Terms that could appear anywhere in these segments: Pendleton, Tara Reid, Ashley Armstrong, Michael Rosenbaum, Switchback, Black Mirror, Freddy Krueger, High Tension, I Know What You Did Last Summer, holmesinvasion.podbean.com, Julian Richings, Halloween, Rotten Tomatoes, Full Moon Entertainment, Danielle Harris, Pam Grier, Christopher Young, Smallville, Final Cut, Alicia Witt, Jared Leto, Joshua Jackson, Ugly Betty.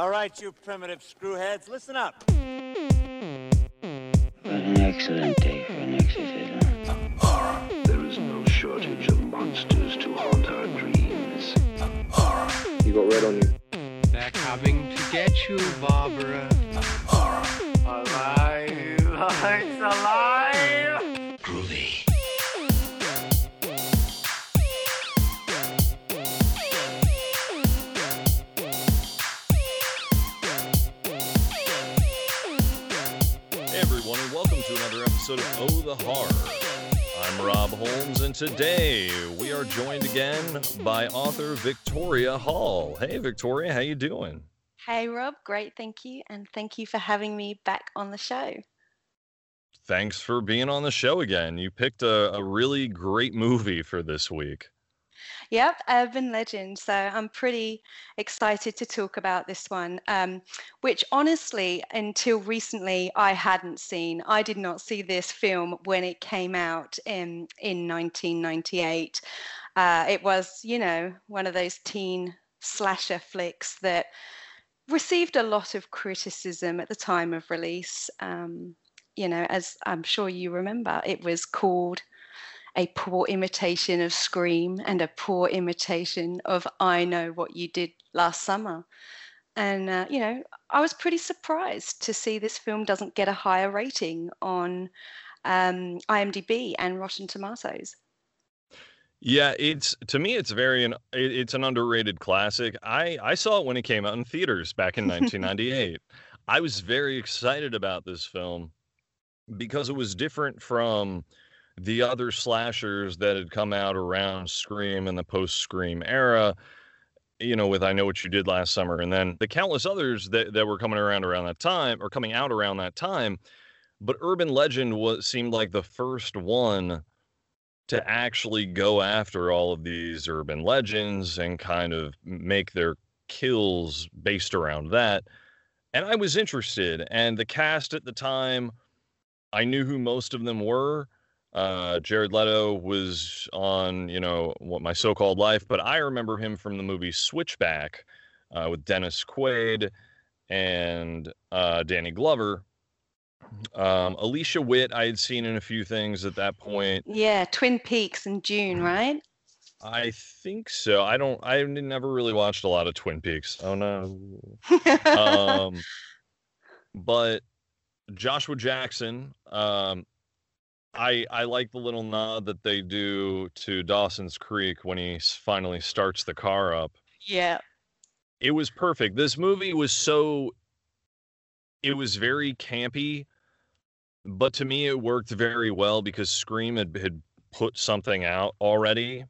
All right, you primitive screwheads, listen up. An excellent day for an exorcism. Horror. There is no shortage of monsters to haunt our dreams. Horror. You got red on you. They're coming to get you, Barbara. Horror. Alive. It's alive. Groovy. Of Oh the Horror. I'm Rob Holmes, and today we are joined again by author Victoria Hall. Hey, Victoria, how you doing? Hey, Rob. Great, thank you, and thank you for having me back on the show. Thanks for being on the show again. You picked a really great movie for this week. Yep, Urban Legend. So I'm pretty excited to talk about this one, which honestly, until recently, I hadn't seen. I did not see this film when it came out in 1998. It was, you know, one of those teen slasher flicks that received a lot of criticism at the time of release. You know, as I'm sure you remember, it was called a poor imitation of Scream and a poor imitation of I Know What You Did Last Summer. And, you know, I was pretty surprised to see this film doesn't get a higher rating on IMDb and Rotten Tomatoes. Yeah, it's, to me, it's it's an underrated classic. I saw it when it came out in theaters back in 1998. I was very excited about this film because it was different from the other slashers that had come out around Scream and the post-Scream era, you know, with I Know What You Did Last Summer, and then the countless others that were coming around that time, or coming out around that time. But Urban Legend seemed like the first one to actually go after all of these urban legends and kind of make their kills based around that. And I was interested, and the cast at the time, I knew who most of them were. Jared Leto was on, you know, What My So-Called Life, but I remember him from the movie Switchback with Dennis Quaid and Danny Glover. Alicia Witt I had seen in a few things at that point. Yeah, Twin Peaks in June, right? I think so. I never really watched a lot of Twin Peaks. Oh no. But Joshua Jackson, I like the little nod that they do to Dawson's Creek when he finally starts the car up. Yeah. It was perfect. This movie was it was very campy, but to me it worked very well because Scream had put something out already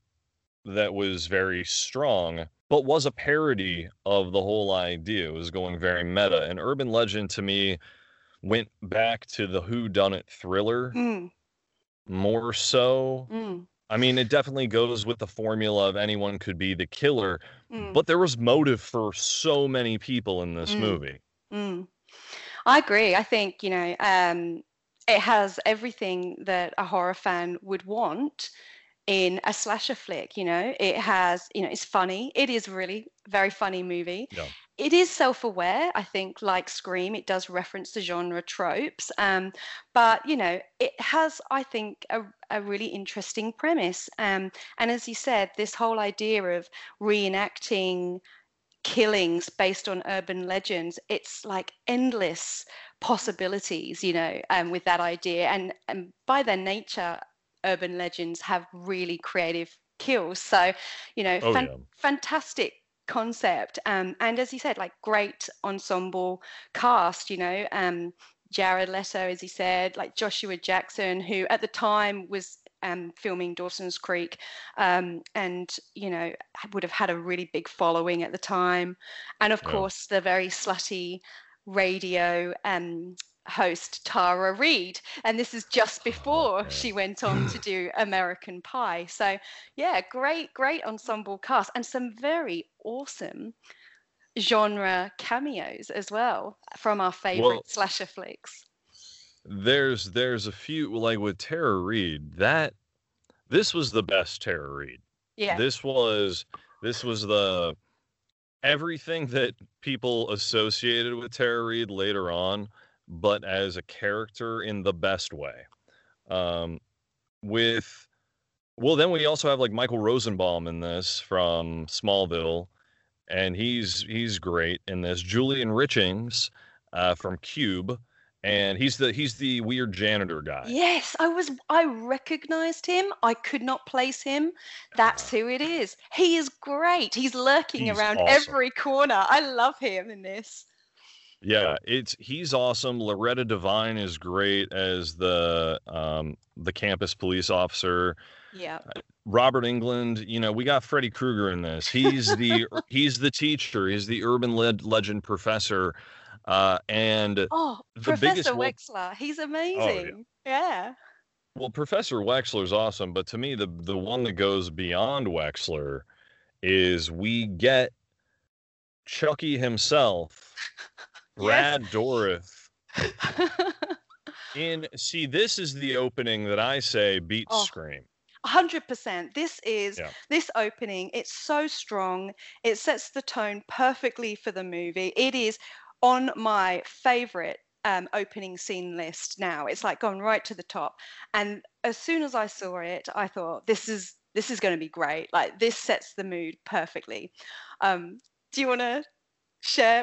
that was very strong, but was a parody of the whole idea. It was going very meta. And Urban Legend, to me, went back to the whodunit thriller. Mm. More so. Mm. I mean, it definitely goes with the formula of anyone could be the killer, but there was motive for so many people in this movie. Mm. I agree. I think, you know, it has everything that a horror fan would want in a slasher flick. You know, it has, you know, it's funny. It is really very funny movie. Yeah. It is self-aware, I think, like Scream. It does reference the genre tropes. But, you know, it has, I think, a really interesting premise. And as you said, this whole idea of reenacting killings based on urban legends, it's like endless possibilities, you know, with that idea. And by their nature, urban legends have really creative kills. So, you know, fantastic concept, and as you said, like, great ensemble cast, you know, Jared Leto, as you said, like Joshua Jackson, who at the time was filming Dawson's Creek, and, you know, would have had a really big following at the time, and of course the very slutty radio host Tara Reid, and this is just before she went on to do American Pie. So yeah, great ensemble cast and some very awesome genre cameos as well from our favorite slasher flicks. There's a few, like with Tara Reid, that this was the best Tara Reid. Yeah. This was the everything that people associated with Tara Reid later on, but as a character in the best way. Then we also have like Michael Rosenbaum in this from Smallville, and he's great in this. Julian Richings from Cube, and he's the weird janitor guy. Yes, I recognized him. I could not place him. That's who it is. He is great. He's lurking around every corner. I love him in this. Yeah, he's awesome. Loretta Devine is great as the campus police officer. Yeah. Robert Englund, we got Freddy Krueger in this. He's the teacher. He's the urban legend professor. Professor Wexler. He's amazing. Oh, yeah. Well, Professor Wexler's awesome, but to me the one that goes beyond Wexler is we get Chucky himself. Brad Dourif. This is the opening that I say beats Scream. 100%. This opening, it's so strong. It sets the tone perfectly for the movie. It is on my favorite opening scene list now. It's like gone right to the top. And as soon as I saw it, I thought, this is going to be great. Like, this sets the mood perfectly. Do you want to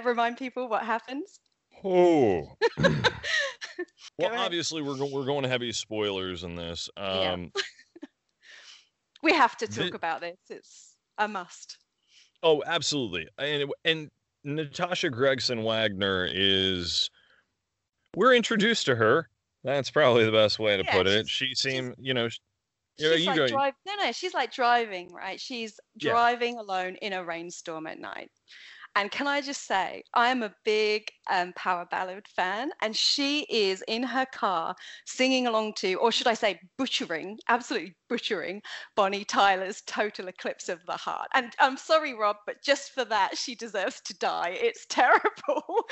remind people what happens? Oh. Well, obviously we're going to heavy spoilers in this. We have to talk about this. It's a must. Oh, absolutely. And Natasha Gregson Wagner we're introduced to her. That's probably the best way to put it. She seemed, she's like driving, right? She's driving alone in a rainstorm at night. And can I just say, I'm a big power ballad fan, and she is in her car singing along to, or should I say absolutely butchering, Bonnie Tyler's Total Eclipse of the Heart. And I'm sorry, Rob, but just for that, she deserves to die. It's terrible.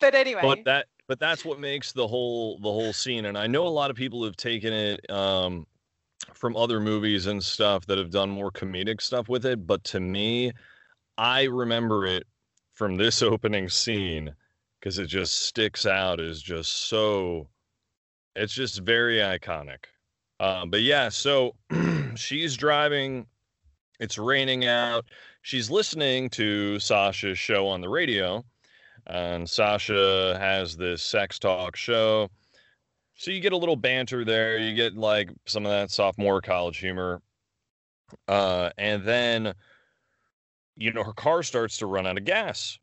But anyway. But that's what makes the whole scene. And I know a lot of people have taken it from other movies and stuff that have done more comedic stuff with it. But to me, I remember it from this opening scene because it just sticks out as just so. It's just very iconic. So she's driving. It's raining out. She's listening to Sasha's show on the radio, and Sasha has this sex talk show. So you get a little banter there. You get like some of that sophomore college humor, and then, her car starts to run out of gas.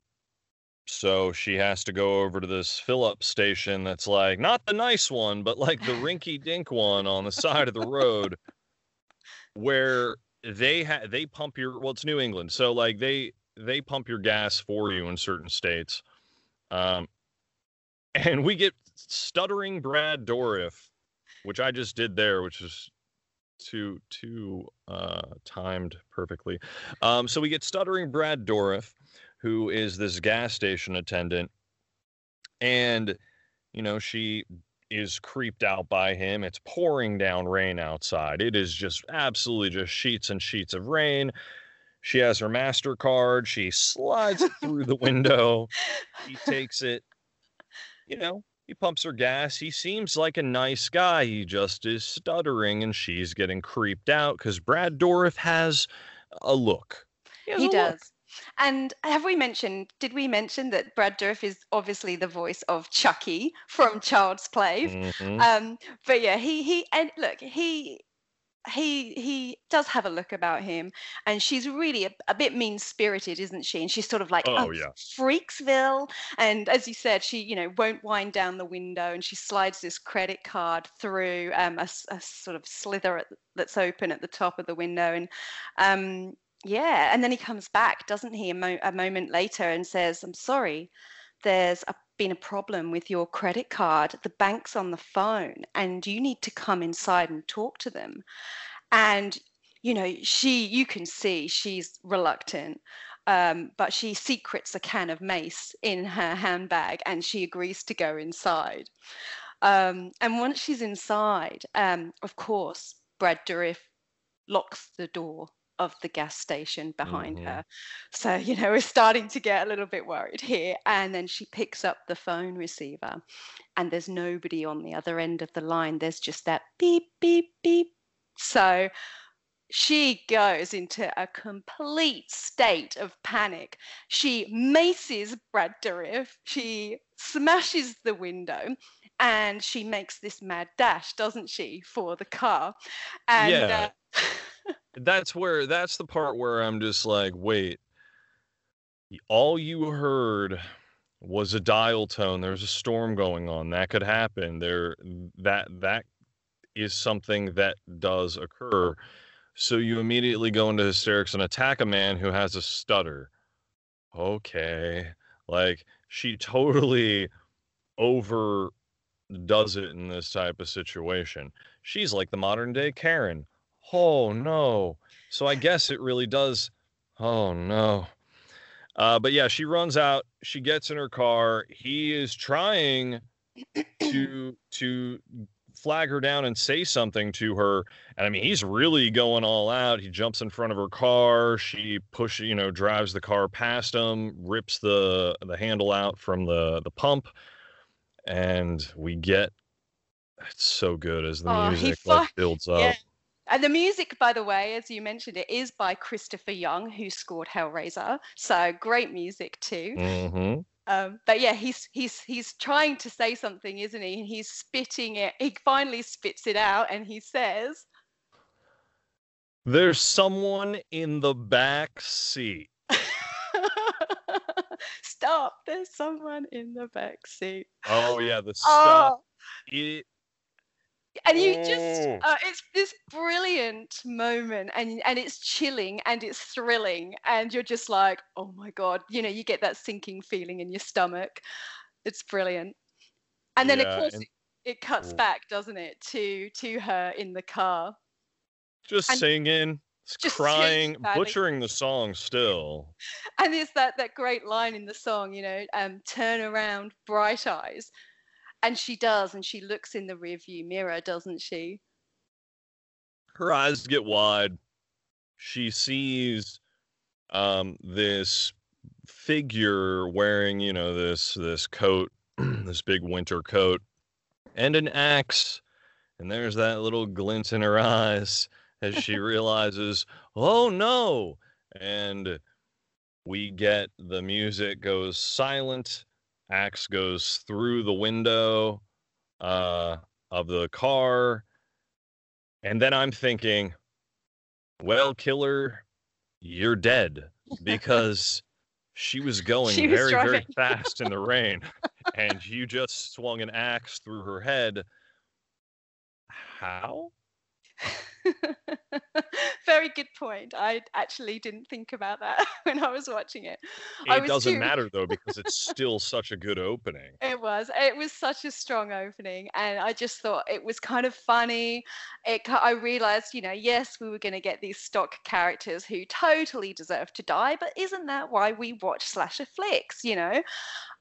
So she has to go over to this fill-up station that's like, not the nice one, but like the rinky-dink one on the side of the road where they pump it's New England. So like they pump your gas for you in certain states. And we get stuttering Brad Dourif, which I just did there, which is too timed perfectly. So we get stuttering Brad Dourif, who is this gas station attendant, and she is creeped out by him. It's pouring down rain outside. It is just absolutely just sheets and sheets of rain. She has her MasterCard. She slides it through the window. He takes it. He pumps her gas. He seems like a nice guy. He just is stuttering, and she's getting creeped out because Brad Dourif has a look. He does. And did we mention that Brad Dourif is obviously the voice of Chucky from Child's Play? Mm-hmm. He does have a look about him, and she's really a bit mean-spirited, isn't she? And she's sort of like, Freaksville. And as you said, she, won't wind down the window, and she slides this credit card through a sort of slither that's open at the top of the window. And and then he comes back, doesn't he, a moment later, and says, I'm sorry, there's been a problem with your credit card. The bank's on the phone, and you need to come inside and talk to them. And you can see she's reluctant, but she secretes a can of mace in her handbag, and she agrees to go inside. And once she's inside, of course, Brad Dourif locks the door of the gas station behind her. So, you know, we're starting to get a little bit worried here. And then she picks up the phone receiver and there's nobody on the other end of the line. There's just that beep, beep, beep. So she goes into a complete state of panic. She maces Brad Dourif. She smashes the window. And she makes this mad dash, doesn't she, for the car? And, yeah, that's the part where I'm just like, wait, all you heard was a dial tone. There's a storm going on. That could happen. That is something that does occur. So you immediately go into hysterics and attack a man who has a stutter. Okay, like she totally overdoes it in this type of situation. She's like the modern day Karen. Oh no. So I guess it really does. Oh no. But yeah, she runs out, she gets in her car. He is trying to flag her down and say something to her. And I mean, he's really going all out. He jumps in front of her car. She drives the car past him, rips the handle out from the pump. And we get, it's so good as the music builds up. Yeah. And the music, by the way, as you mentioned, it is by Christopher Young, who scored Hellraiser. So great music too. Mm-hmm. But yeah, he's trying to say something, isn't he? And he's spitting it. He finally spits it out, and he says, "There's someone in the back seat." Stop, there's someone in the back seat. Oh yeah, the stop. And you just it's this brilliant moment, and it's chilling and it's thrilling, and you're just like, oh my god, you know, you get that sinking feeling in your stomach. It's brilliant. And then of course it cuts back, doesn't it, to her in the car. Singing. Just crying, butchering the song still. And there's that great line in the song, you know, turn around, bright eyes. And she does, and she looks in the rearview mirror, doesn't she? Her eyes get wide. She sees this figure wearing, you know, this coat, this big winter coat, and an axe. And there's that little glint in her eyes as she realizes, oh no. And we get the music goes silent. Axe goes through the window of the car. And then I'm thinking, well, killer, you're dead, because she was going very, very fast in the rain. And you just swung an axe through her head. How? Very good point. I actually didn't think about that when I was watching it. It doesn't matter though, because it's still such a good opening. It was such a strong opening, and I just thought it was kind of funny. I realized, you know, yes, we were going to get these stock characters who totally deserve to die, but isn't that why we watch slasher flicks, you know?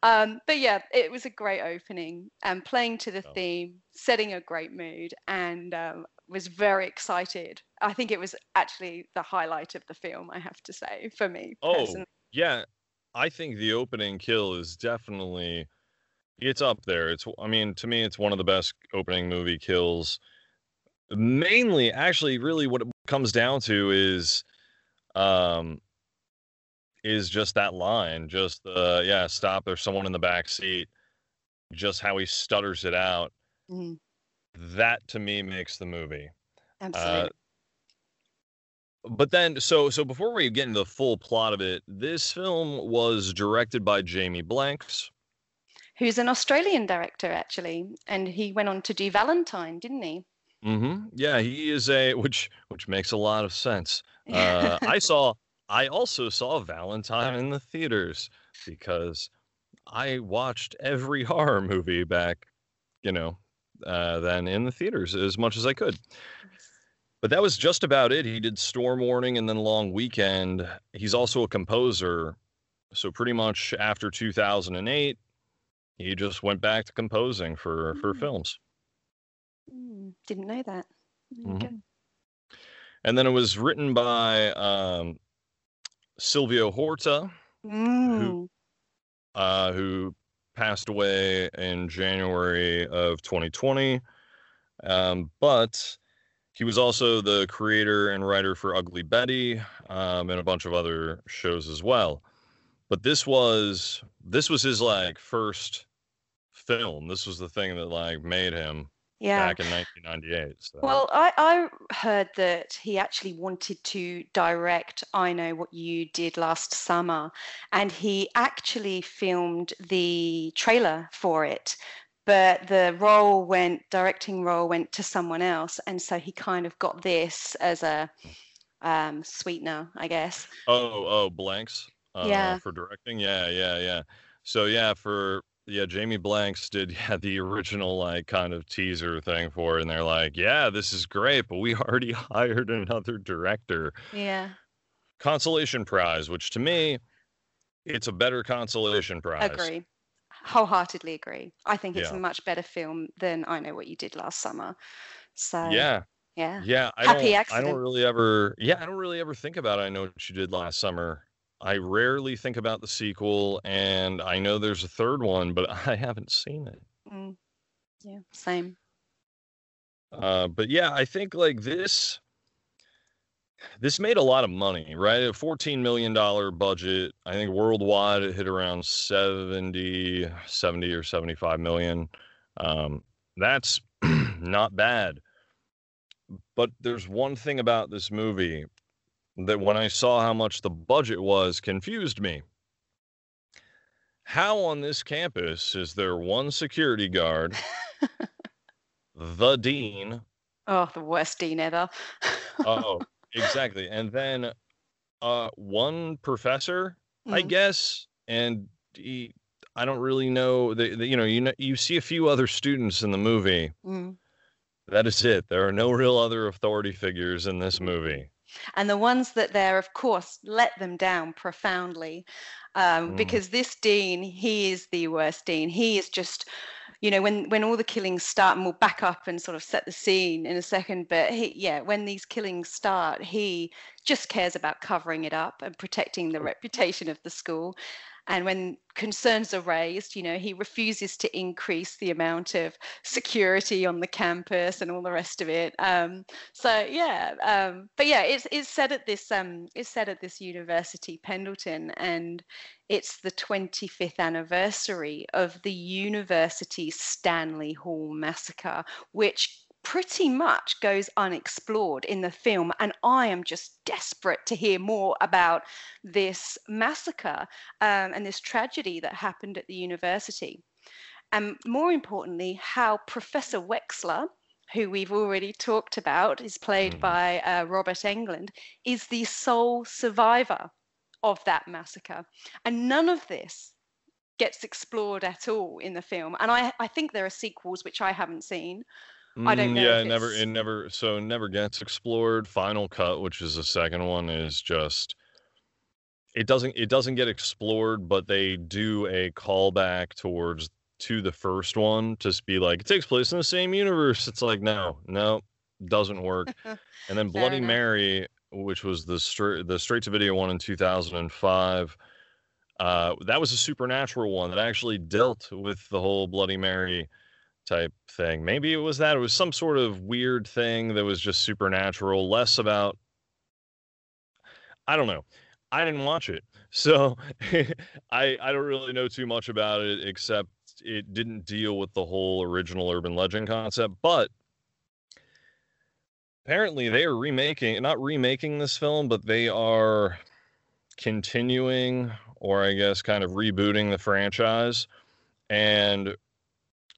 But yeah, it was a great opening, and playing to the theme, setting a great mood, and was very excited. I think it was actually the highlight of the film, I have to say, for me personally. Yeah, I think the opening kill is definitely, it's up there. To me, it's one of the best opening movie kills. Mainly, actually, really what it comes down to is just that line, just the, stop, there's someone in the back seat, just how he stutters it out. Mm. That to me makes the movie. Absolutely. But then, so before we get into the full plot of it, this film was directed by Jamie Blanks, who's an Australian director actually, and he went on to do Valentine, didn't he? Mm-hmm. Yeah, he is which makes a lot of sense. I also saw Valentine in the theaters because I watched every horror movie back, you know, then in the theaters as much as I could. But that was just about it. He did Storm Warning and then Long Weekend. He's also a composer. So pretty much after 2008, he just went back to composing for films. Didn't know that. Mm-hmm. And then it was written by Silvio Horta, who passed away in January of 2020. But he was also the creator and writer for Ugly Betty and a bunch of other shows as well. But this was his like first film. This was the thing that like made him. Yeah. Back in 1998. So. Well, I heard that he actually wanted to direct I Know What You Did Last Summer, and he actually filmed the trailer for it, but the directing role went to someone else, and so he kind of got this as a sweetener, I guess. Oh, Blanks. Yeah. For directing. Yeah. So yeah, Jamie Blanks did the original like kind of teaser thing for it, and they're like, yeah, this is great, but we already hired another director. Yeah. Consolation prize, which to me, it's a better consolation prize. Agree. Wholeheartedly agree. I think it's a much better film than I Know What You Did Last Summer. So Yeah. I don't really ever think about I Know What You Did Last Summer. I rarely think about the sequel, and I know there's a third one, but I haven't seen it. Mm. Yeah, same. But yeah, I think like this made a lot of money, right? A $14 million budget. I think worldwide it hit around 70 or 75 million. That's not bad. But there's one thing about this movie that when I saw how much the budget was, confused me. How on this campus is there one security guard, the dean? Oh, the worst dean ever. Oh, exactly. And then one professor, I guess, and he, I don't really know. You see a few other students in the movie. Mm. That is it. There are no real other authority figures in this movie. And the ones that there, of course, let them down profoundly, because this dean, he is the worst dean. He is just, you know, when all the killings start, and we'll back up and sort of set the scene in a second. But when these killings start, he just cares about covering it up and protecting the reputation of the school. And when concerns are raised, you know, he refuses to increase the amount of security on the campus and all the rest of it. It's set at this university, Pendleton, and it's the 25th anniversary of the university Stanley Hall massacre, which pretty much goes unexplored in the film, and I am just desperate to hear more about this massacre and this tragedy that happened at the university, and more importantly, how Professor Wexler, who we've already talked about, is played by Robert Englund, is the sole survivor of that massacre, and none of this gets explored at all in the film. And I think there are sequels which I haven't seen. I don't know. Yeah, it never gets explored. Final Cut, which is the second one, is just it doesn't get explored, but they do a callback to the first one to be like, it takes place in the same universe. It's like, no, doesn't work. And then Bloody Mary, which was the straight to video one in 2005. That was a supernatural one that actually dealt with the whole Bloody Mary type thing. Maybe it was that. It was some sort of weird thing that was just supernatural, less about, I don't know. I didn't watch it, so I don't really know too much about it, except it didn't deal with the whole original urban legend concept. But apparently they are not remaking this film, but they are continuing, or I guess kind of rebooting the franchise, and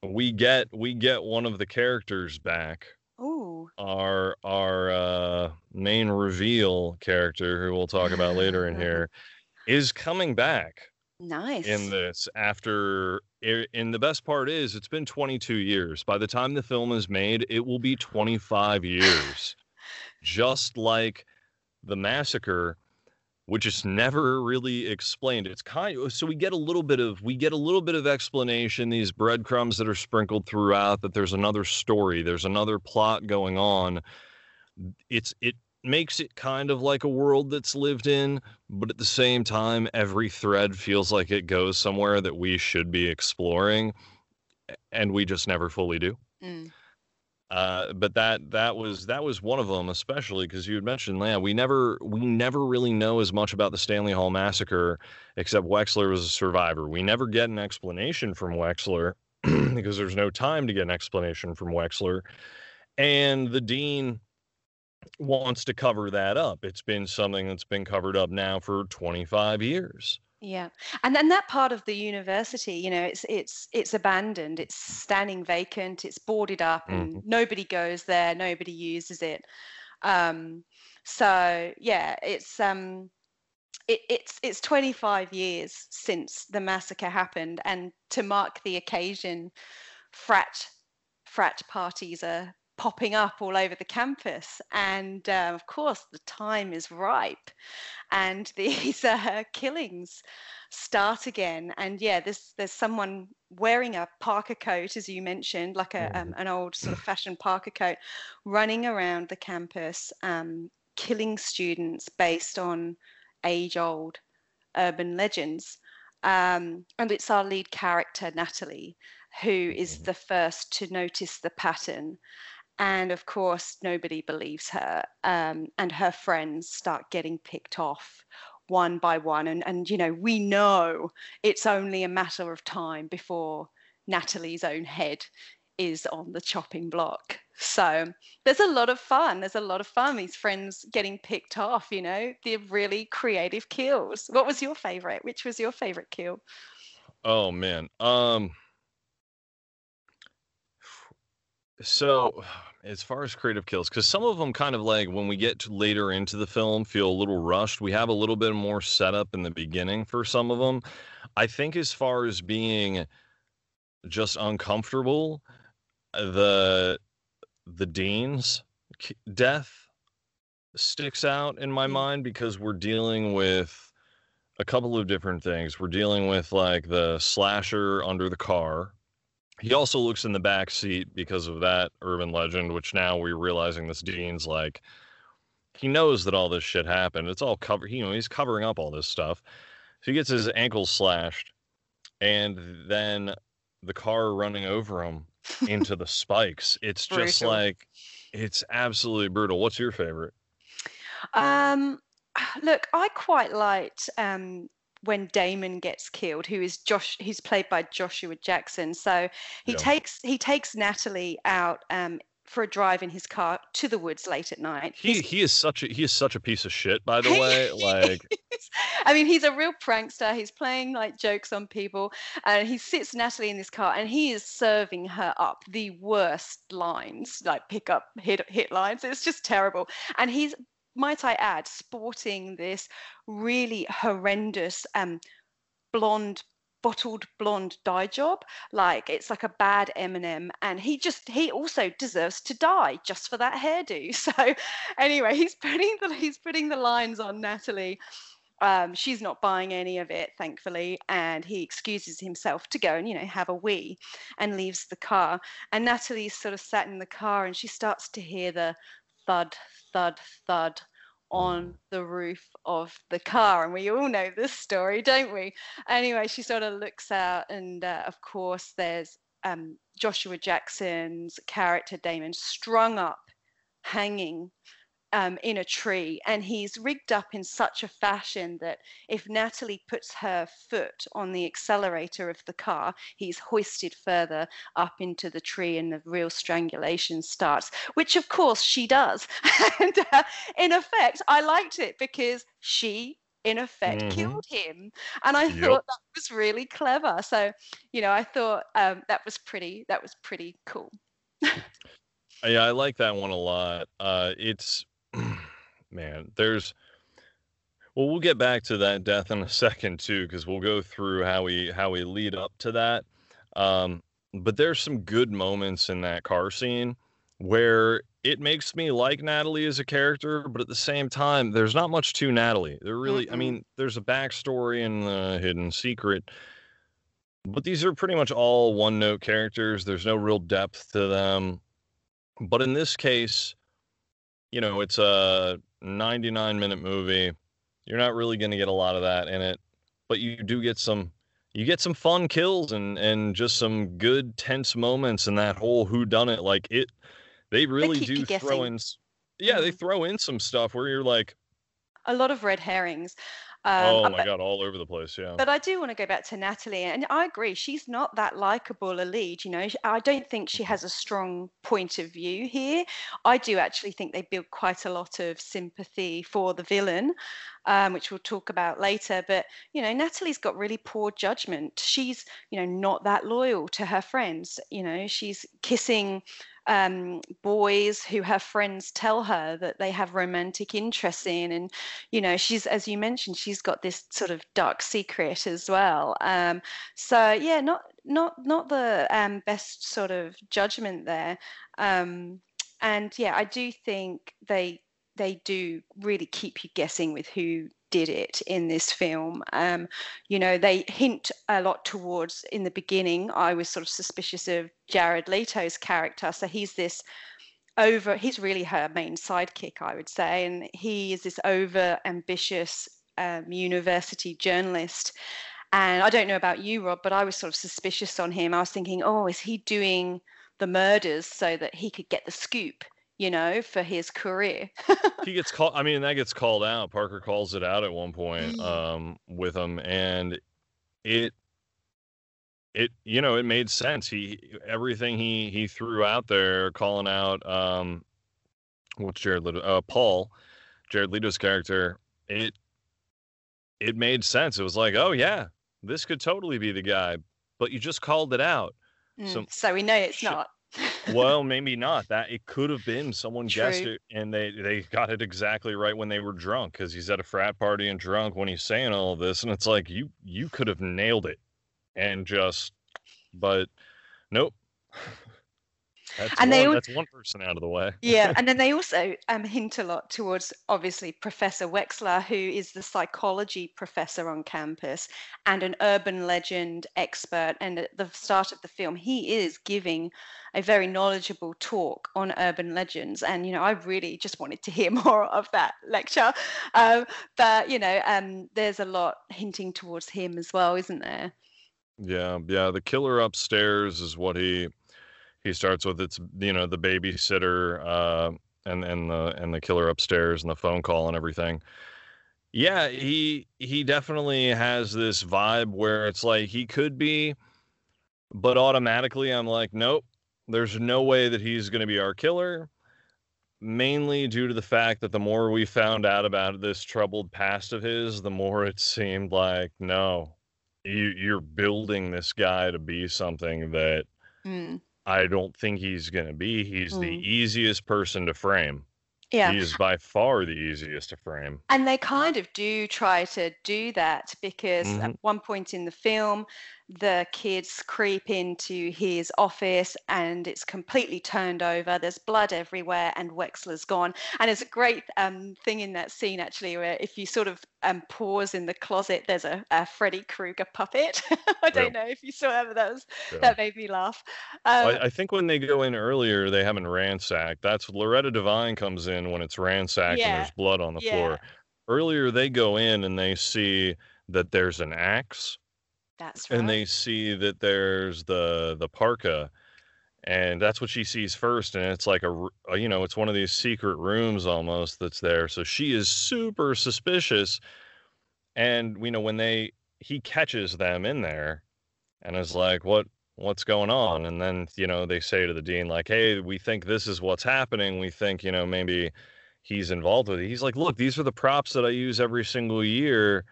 we get one of the characters back. Ooh. Our main reveal character, who we'll talk about later in here, is coming back. Nice. In this, and the best part is, it's been 22 years. By the time the film is made, it will be 25 years. Just like the massacre, which is never really explained. It's kind of, so we get a little bit of explanation, these breadcrumbs that are sprinkled throughout, that there's another story, there's another plot going on. It makes it kind of like a world that's lived in, but at the same time, every thread feels like it goes somewhere that we should be exploring, and we just never fully do. Mm. But that was one of them, especially because you had mentioned, yeah, we never really know as much about the Stanley Hall massacre, except Wexler was a survivor. We never get an explanation from Wexler because there's no time to get an explanation from Wexler, and the dean wants to cover that up. It's been something that's been covered up now for 25 years. Yeah. And then that part of the university, you know, it's abandoned, it's standing vacant, it's boarded up, and nobody goes there, nobody uses it. So yeah, it's 25 years since the massacre happened, and to mark the occasion, frat parties are popping up all over the campus, and of course the time is ripe and these killings start again. And yeah, there's someone wearing a parka coat, as you mentioned, like an old sort of fashioned parka coat, running around the campus killing students based on age-old urban legends, and it's our lead character Natalie who is the first to notice the pattern. And of course, nobody believes her, and her friends start getting picked off one by one. And, you know, we know it's only a matter of time before Natalie's own head is on the chopping block. So there's a lot of fun. These friends getting picked off, you know, they're really creative kills. What was your favorite? Which was your favorite kill? Oh, man. So as far as creative kills, because some of them kind of like when we get to later into the film feel a little rushed. We have a little bit more setup in the beginning for some of them. I think as far as being just uncomfortable, the dean's death sticks out in my mind, because we're dealing with a couple of different things. We're dealing with like the slasher under the car. He also looks in the back seat because of that urban legend, which now we're realizing this dean's like, he knows that all this shit happened. It's all covered. You know, he's covering up all this stuff. So he gets his ankle slashed, and then the car running over him into the spikes. It's just brutal. Like, it's absolutely brutal. What's your favorite? Look, I quite liked, when Damon gets killed, who's played by Joshua Jackson. So he takes Natalie out for a drive in his car to the woods late at night. He is such a piece of shit, by the way. Like, I mean, he's a real prankster. He's playing like jokes on people, and he sits Natalie in this car, and he is serving her up the worst lines, like pickup hit lines. It's just terrible. And he's, might I add, sporting this really horrendous bottled blonde dye job. Like, it's like a bad M&M, and he also deserves to die just for that hairdo. So anyway, he's putting the lines on Natalie. She's not buying any of it, thankfully, and he excuses himself to go and, you know, have a wee, and leaves the car. And Natalie's sort of sat in the car, and she starts to hear the thud, thud, thud on the roof of the car. And we all know this story, don't we? Anyway, she sort of looks out, and of course there's Joshua Jackson's character Damon strung up, hanging in a tree, and he's rigged up in such a fashion that if Natalie puts her foot on the accelerator of the car, he's hoisted further up into the tree, and the real strangulation starts, which of course she does. And in effect, I liked it because she in effect killed him, and I thought that was really clever. So, you know, I thought that was pretty cool. Yeah, I like that one a lot. It's, man, we'll get back to that death in a second too, because we'll go through how we lead up to that. But there's some good moments in that car scene where it makes me like Natalie as a character, but at the same time, there's not much to Natalie. There really, I mean, there's a backstory and the hidden secret, but these are pretty much all one-note characters. There's no real depth to them. But in this case, you know, it's a 99-minute movie. You're not really going to get a lot of that in it, but you do get some. You get some fun kills and just some good tense moments and that whole whodunit. Like it, they really do throw in. Yeah, they throw in some stuff where you're like, a lot of red herrings. Oh my God, all over the place. Yeah. But I do want to go back to Natalie, and I agree. She's not that likable a lead. You know, I don't think she has a strong point of view here. I do actually think they build quite a lot of sympathy for the villain, which we'll talk about later. But, you know, Natalie's got really poor judgment. She's, you know, not that loyal to her friends. You know, she's kissing boys who her friends tell her that they have romantic interests in. And, you know, she's, as you mentioned, she's got this sort of dark secret as well. So, yeah, not the best sort of judgment there. And, yeah, I do think they do really keep you guessing with who did it in this film. You know, they hint a lot towards, in the beginning, I was sort of suspicious of Jared Leto's character. So he's this he's really her main sidekick, I would say. And he is this over ambitious university journalist. And I don't know about you, Rob, but I was sort of suspicious on him. I was thinking, oh, is he doing the murders so that he could get the scoop, you know, for his career? He gets called. I mean, that gets called out. Parker calls it out at one point with him. And it, you know, it made sense. Everything he threw out there, calling out, what's Jared Leto? Paul, Jared Leto's character. It made sense. It was like, oh yeah, this could totally be the guy, but you just called it out. So we know it's not. Well, maybe not. That it could have been someone guessed it, and they got it exactly right when they were drunk, because he's at a frat party and drunk when he's saying all of this, and it's like you could have nailed it, and just, but nope. That's one person out of the way. Yeah, and then they also hint a lot towards, obviously, Professor Wexler, who is the psychology professor on campus and an urban legend expert. And at the start of the film, he is giving a very knowledgeable talk on urban legends. And, you know, I really just wanted to hear more of that lecture. But, you know, there's a lot hinting towards him as well, isn't there? Yeah. The killer upstairs is what he starts with. It's, you know, the babysitter and the killer upstairs and the phone call and everything. Yeah, he definitely has this vibe where it's like he could be, but automatically I'm like, nope, there's no way that he's going to be our killer, mainly due to the fact that the more we found out about this troubled past of his, the more it seemed like, no, you're building this guy to be something that... I don't think he's going to be. He's the easiest person to frame. Yeah. He is by far the easiest to frame. And they kind of do try to do that, because at one point in the film, the kids creep into his office and it's completely turned over. There's blood everywhere and Wexler's gone. And there's a great thing in that scene, actually, where if you sort of pause in the closet, there's a Freddy Krueger puppet. I don't know if you saw that, but that made me laugh. I think when they go in earlier, they haven't ransacked. That's Loretta Devine comes in when it's ransacked and there's blood on the floor. Earlier, they go in and they see that there's an axe. That's right. And they see that there's the parka, and that's what she sees first. And it's like you know, it's one of these secret rooms almost that's there. So she is super suspicious. And, you know, when he catches them in there and is like, what's going on? And then, you know, they say to the dean, like, hey, we think this is what's happening. We think, you know, maybe he's involved with it. He's like, look, these are the props that I use every single year.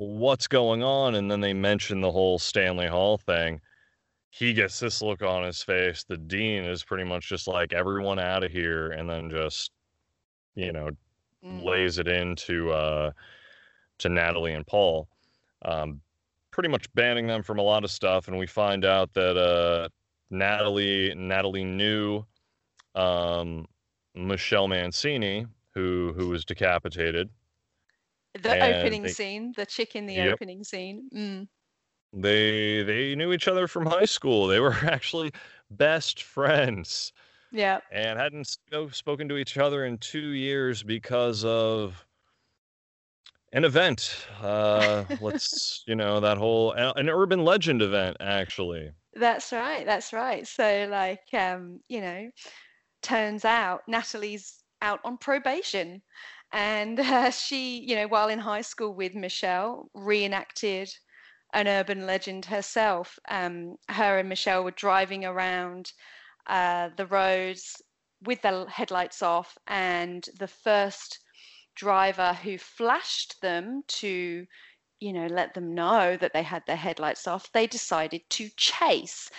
What's going on? And then they mention the whole Stanley Hall thing. He gets this look on his face. The dean is pretty much just like, everyone out of here, and then just, you know, lays it into to Natalie and Paul, pretty much banning them from a lot of stuff. And we find out that Natalie knew Michelle Mancini, who was decapitated. The chick in the opening scene. They knew each other from high school. They were actually best friends. Yeah. And hadn't spoken to each other in 2 years because of an event. That whole an urban legend event, actually. That's right. That's right. So, turns out Natalie's out on probation. And she, while in high school with Michelle, reenacted an urban legend herself. Her and Michelle were driving around the roads with the headlights off, and the first driver who flashed them to, let them know that they had their headlights off, they decided to chase.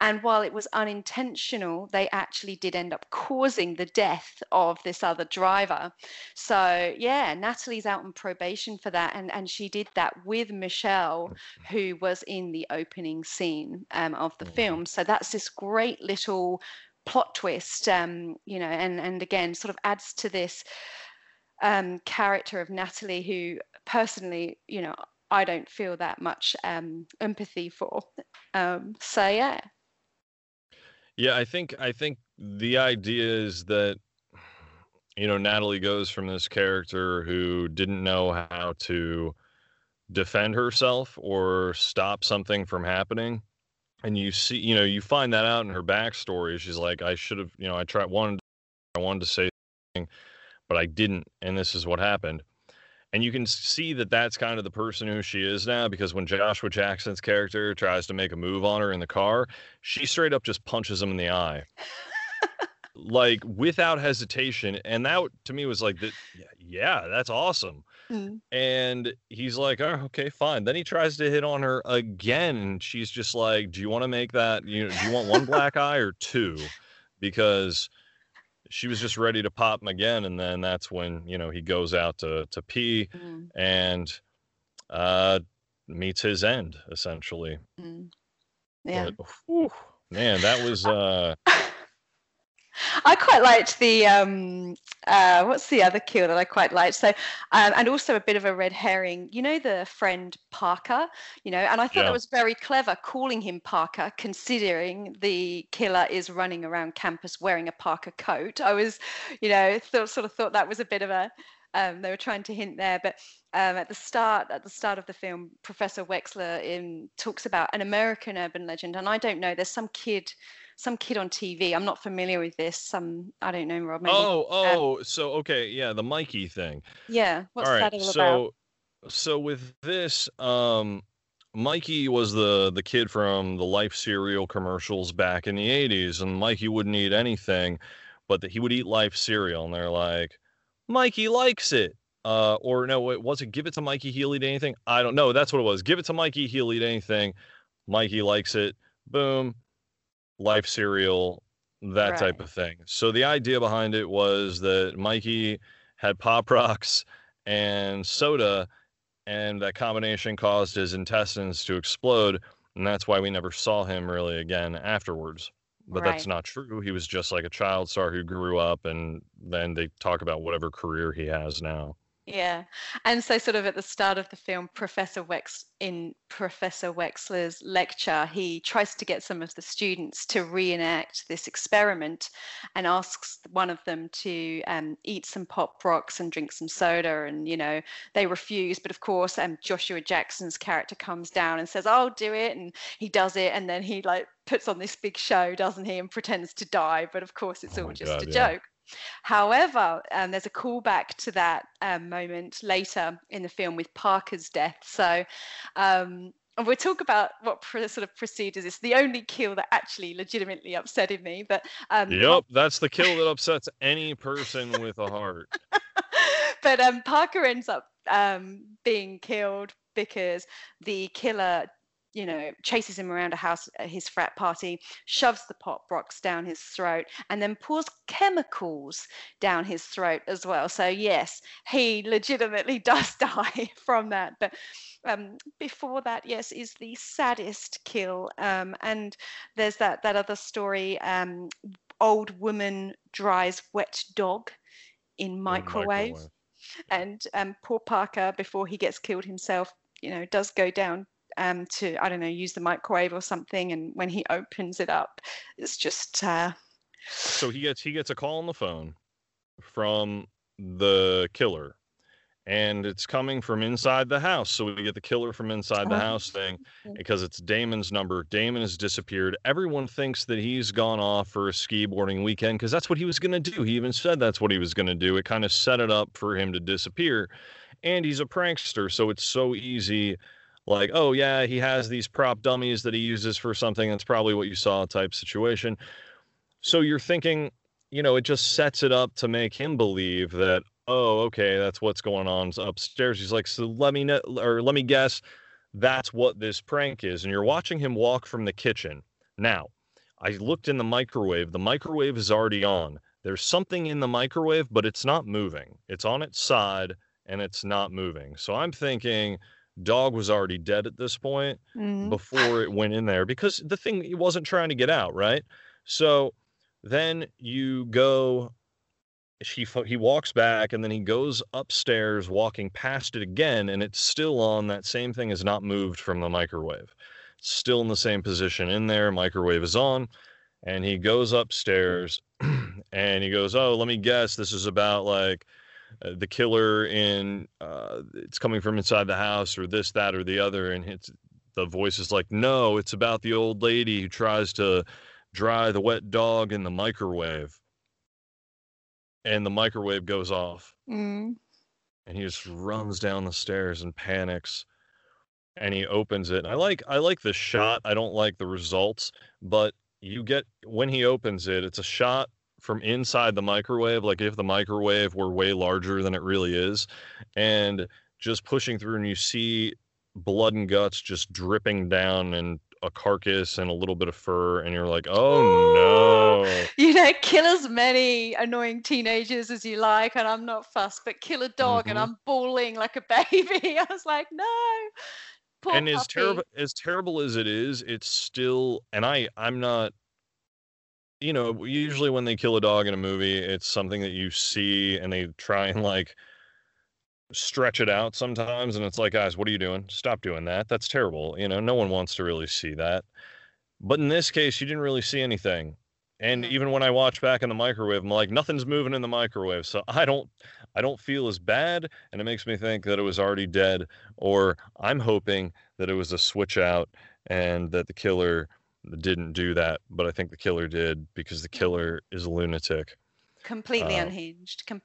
And while it was unintentional, they actually did end up causing the death of this other driver. So, yeah, Natalie's out on probation for that. And she did that with Michelle, who was in the opening scene of the film. So that's this great little plot twist, and again, sort of adds to this character of Natalie, who personally, I don't feel that much empathy for. Yeah, I think the idea is that, Natalie goes from this character who didn't know how to defend herself or stop something from happening. And you see, you find that out in her backstory. She's like, I should have, I wanted to say something, but I didn't. And this is what happened. And you can see that that's kind of the person who she is now, because when Joshua Jackson's character tries to make a move on her in the car, she straight up just punches him in the eye, like without hesitation. And that to me was like, yeah, that's awesome. Mm. And he's like, oh, okay, fine. Then he tries to hit on her again. And she's just like, do you want to make that, do you want one black eye or two? Because she was just ready to pop him again. And then that's when, he goes out to pee and meets his end, essentially. Mm. Yeah. But, that was... I quite liked the... what's the other kill that I quite liked? So, and also a bit of a red herring, the friend Parker, and I thought that was very clever calling him Parker, considering the killer is running around campus wearing a Parker coat. I was, thought that was a bit of a, they were trying to hint there, but at the start of the film, Professor Wexler talks about an American urban legend, and I don't know, there's some kid on TV. I'm not familiar with this. I don't know, Rob. Maybe. So okay, yeah, the Mikey thing. Yeah, what's that all about? So with this, Mikey was the kid from the Life Cereal commercials back in the 80s, and Mikey wouldn't eat anything, but that he would eat Life Cereal, and they're like, Mikey likes it. Or no, it was it give it to Mikey, he'll eat anything? I don't know. That's what it was. Give it to Mikey, he'll eat anything. Mikey likes it. Boom. Life Cereal, that type of thing. So the idea behind it was that Mikey had Pop Rocks and soda, and that combination caused his intestines to explode, and that's why we never saw him really again afterwards. But that's not true. He was just like a child star who grew up, and then they talk about whatever career he has now. Yeah. And so sort of at the start of the film, Professor Wexler's lecture, he tries to get some of the students to reenact this experiment and asks one of them to eat some Pop Rocks and drink some soda. And, they refuse. But of course, Joshua Jackson's character comes down and says, I'll do it. And he does it. And then he puts on this big show, doesn't he? And pretends to die. But of course, it's all just a joke. However, there's a callback to that moment later in the film with Parker's death. So we'll talk about what sort of preceded this. The only kill that actually legitimately upsetted me. But that's the kill that upsets any person with a heart. But Parker ends up being killed because the killer chases him around a house at his frat party, shoves the Pop Rocks down his throat, and then pours chemicals down his throat as well. So yes, he legitimately does die from that. But before that, yes, is the saddest kill. And there's that other story, old woman dries wet dog in microwave. And poor Parker, before he gets killed himself, does go down to use the microwave or something, and when he opens it up, it's just So he gets a call on the phone from the killer, and it's coming from inside the house. So we get the killer from inside the house thing because it's Damon's number. Damon has disappeared. Everyone thinks that he's gone off for a ski boarding weekend because that's what he was going to do. He even said that's what he was going to do. It kind of set it up for him to disappear. And he's a prankster, so it's so easy. Like, oh, yeah, he has these prop dummies that he uses for something. That's probably what you saw type situation. So you're thinking, you know, it just sets it up to make him believe that, oh, okay, that's what's going on upstairs. He's like, so let me guess, that's what this prank is. And you're watching him walk from the kitchen. Now, I looked in the microwave. The microwave is already on. There's something in the microwave, but it's not moving. It's on its side, and it's not moving. So I'm thinking dog was already dead at this point before it went in there, because the thing, it wasn't trying to get out, right? So then you go... He walks back, and then he goes upstairs, walking past it again, and it's still on. That same thing is not moved from the microwave. It's still in the same position in there. Microwave is on, and he goes upstairs, and he goes, oh, let me guess, this is about, like, the killer in, it's coming from inside the house, or this, that, or the other, and it's, the voice is like, no, it's about the old lady who tries to dry the wet dog in the microwave. And the microwave goes off. And he just runs down the stairs and panics. And he opens it. And I like the shot. I don't like the results. But you get, when he opens it, it's a shot from inside the microwave. Like if the microwave were way larger than it really is. And just pushing through, and you see blood and guts just dripping down, and a carcass and a little bit of fur, and you're like, oh, no. You know, kill as many annoying teenagers as you like, and I'm not fussed, but kill a dog and I'm bawling like a baby. I was like, no. Poor and puppy. As terrible as it is, it's still, and I'm not, you know, usually when they kill a dog in a movie, it's something that you see and they try and like stretch it out sometimes, and it's like, guys, what are you doing? Stop doing that. That's terrible. You know, no one wants to really see that. But in this case, you didn't really see anything. And even when I watch back in the microwave, I'm like, nothing's moving in the microwave. So I don't feel as bad, and it makes me think that it was already dead, or I'm hoping that it was a switch out and that the killer didn't do that. But I think the killer did, because the killer is a lunatic. Completely unhinged. I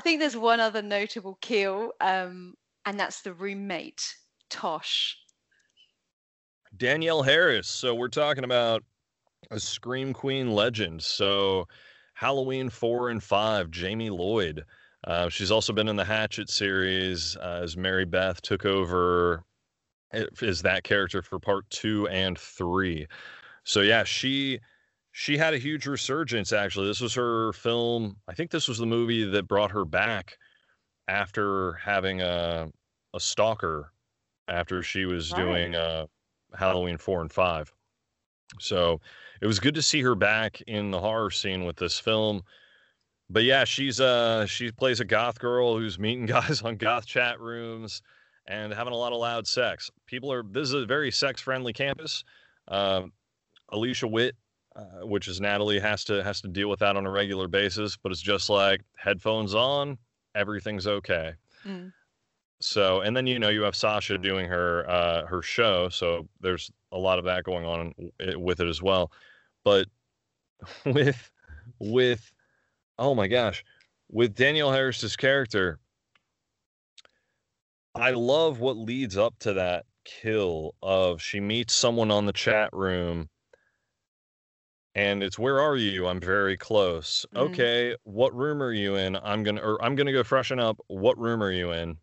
think there's one other notable kill, and that's the roommate, Tosh. Danielle Harris. So we're talking about a Scream Queen legend. So Halloween 4 and 5, Jamie Lloyd. She's also been in the Hatchet series, as Mary Beth took over as that character for part 2 and 3. So yeah, She had a huge resurgence, actually. This was her film. I think this was the movie that brought her back after having a stalker after she was doing Halloween 4 and 5. So it was good to see her back in the horror scene with this film. But yeah, she plays a goth girl who's meeting guys on goth chat rooms and having a lot of loud sex. This is a very sex-friendly campus. Alicia Witt, which is Natalie, has to deal with that on a regular basis, but it's just like headphones on, everything's okay. So, and then, you know, you have Sasha doing her show. So there's a lot of that going on with it as well. But with Danielle Harris's character, I love what leads up to that kill of, she meets someone on the chat room, and it's, where are you? I'm very close. Okay, what room are you in? I'm gonna go freshen up. What room are you in?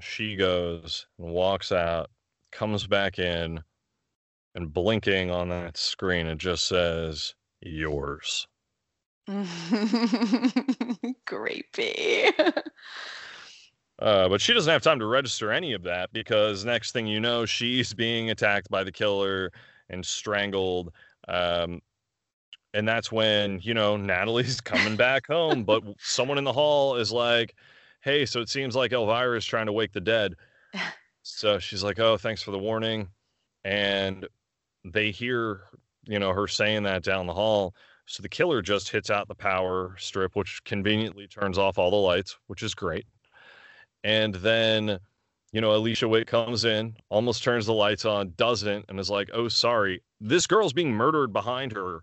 She goes and walks out, comes back in, and blinking on that screen, it just says, yours. Creepy. But she doesn't have time to register any of that, because next thing you know, she's being attacked by the killer and strangled. And that's when, you know, Natalie's coming back home, but someone in the hall is like, hey, so it seems like Elvira's trying to wake the dead. So she's like, oh, thanks for the warning. And they hear you know, her saying that down the hall. So the killer just hits out the power strip, which conveniently turns off all the lights, which is great. And then, you know, Alicia Witt comes in, almost turns the lights on, doesn't, and is like, oh, sorry, this girl's being murdered behind her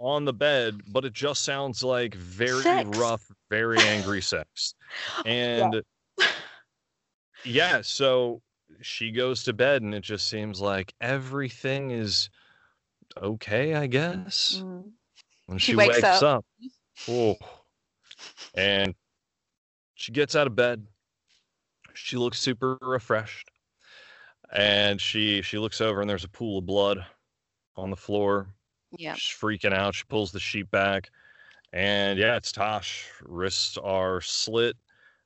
on the bed, but it just sounds like very rough, very angry sex. And yeah, so she goes to bed and it just seems like everything is okay, I guess. Mm-hmm. And she wakes up. Oh. And she gets out of bed. She looks super refreshed. And she looks over and there's a pool of blood on the floor. Yeah. She's freaking out. She pulls the sheet back. And yeah, it's Tosh. Wrists are slit.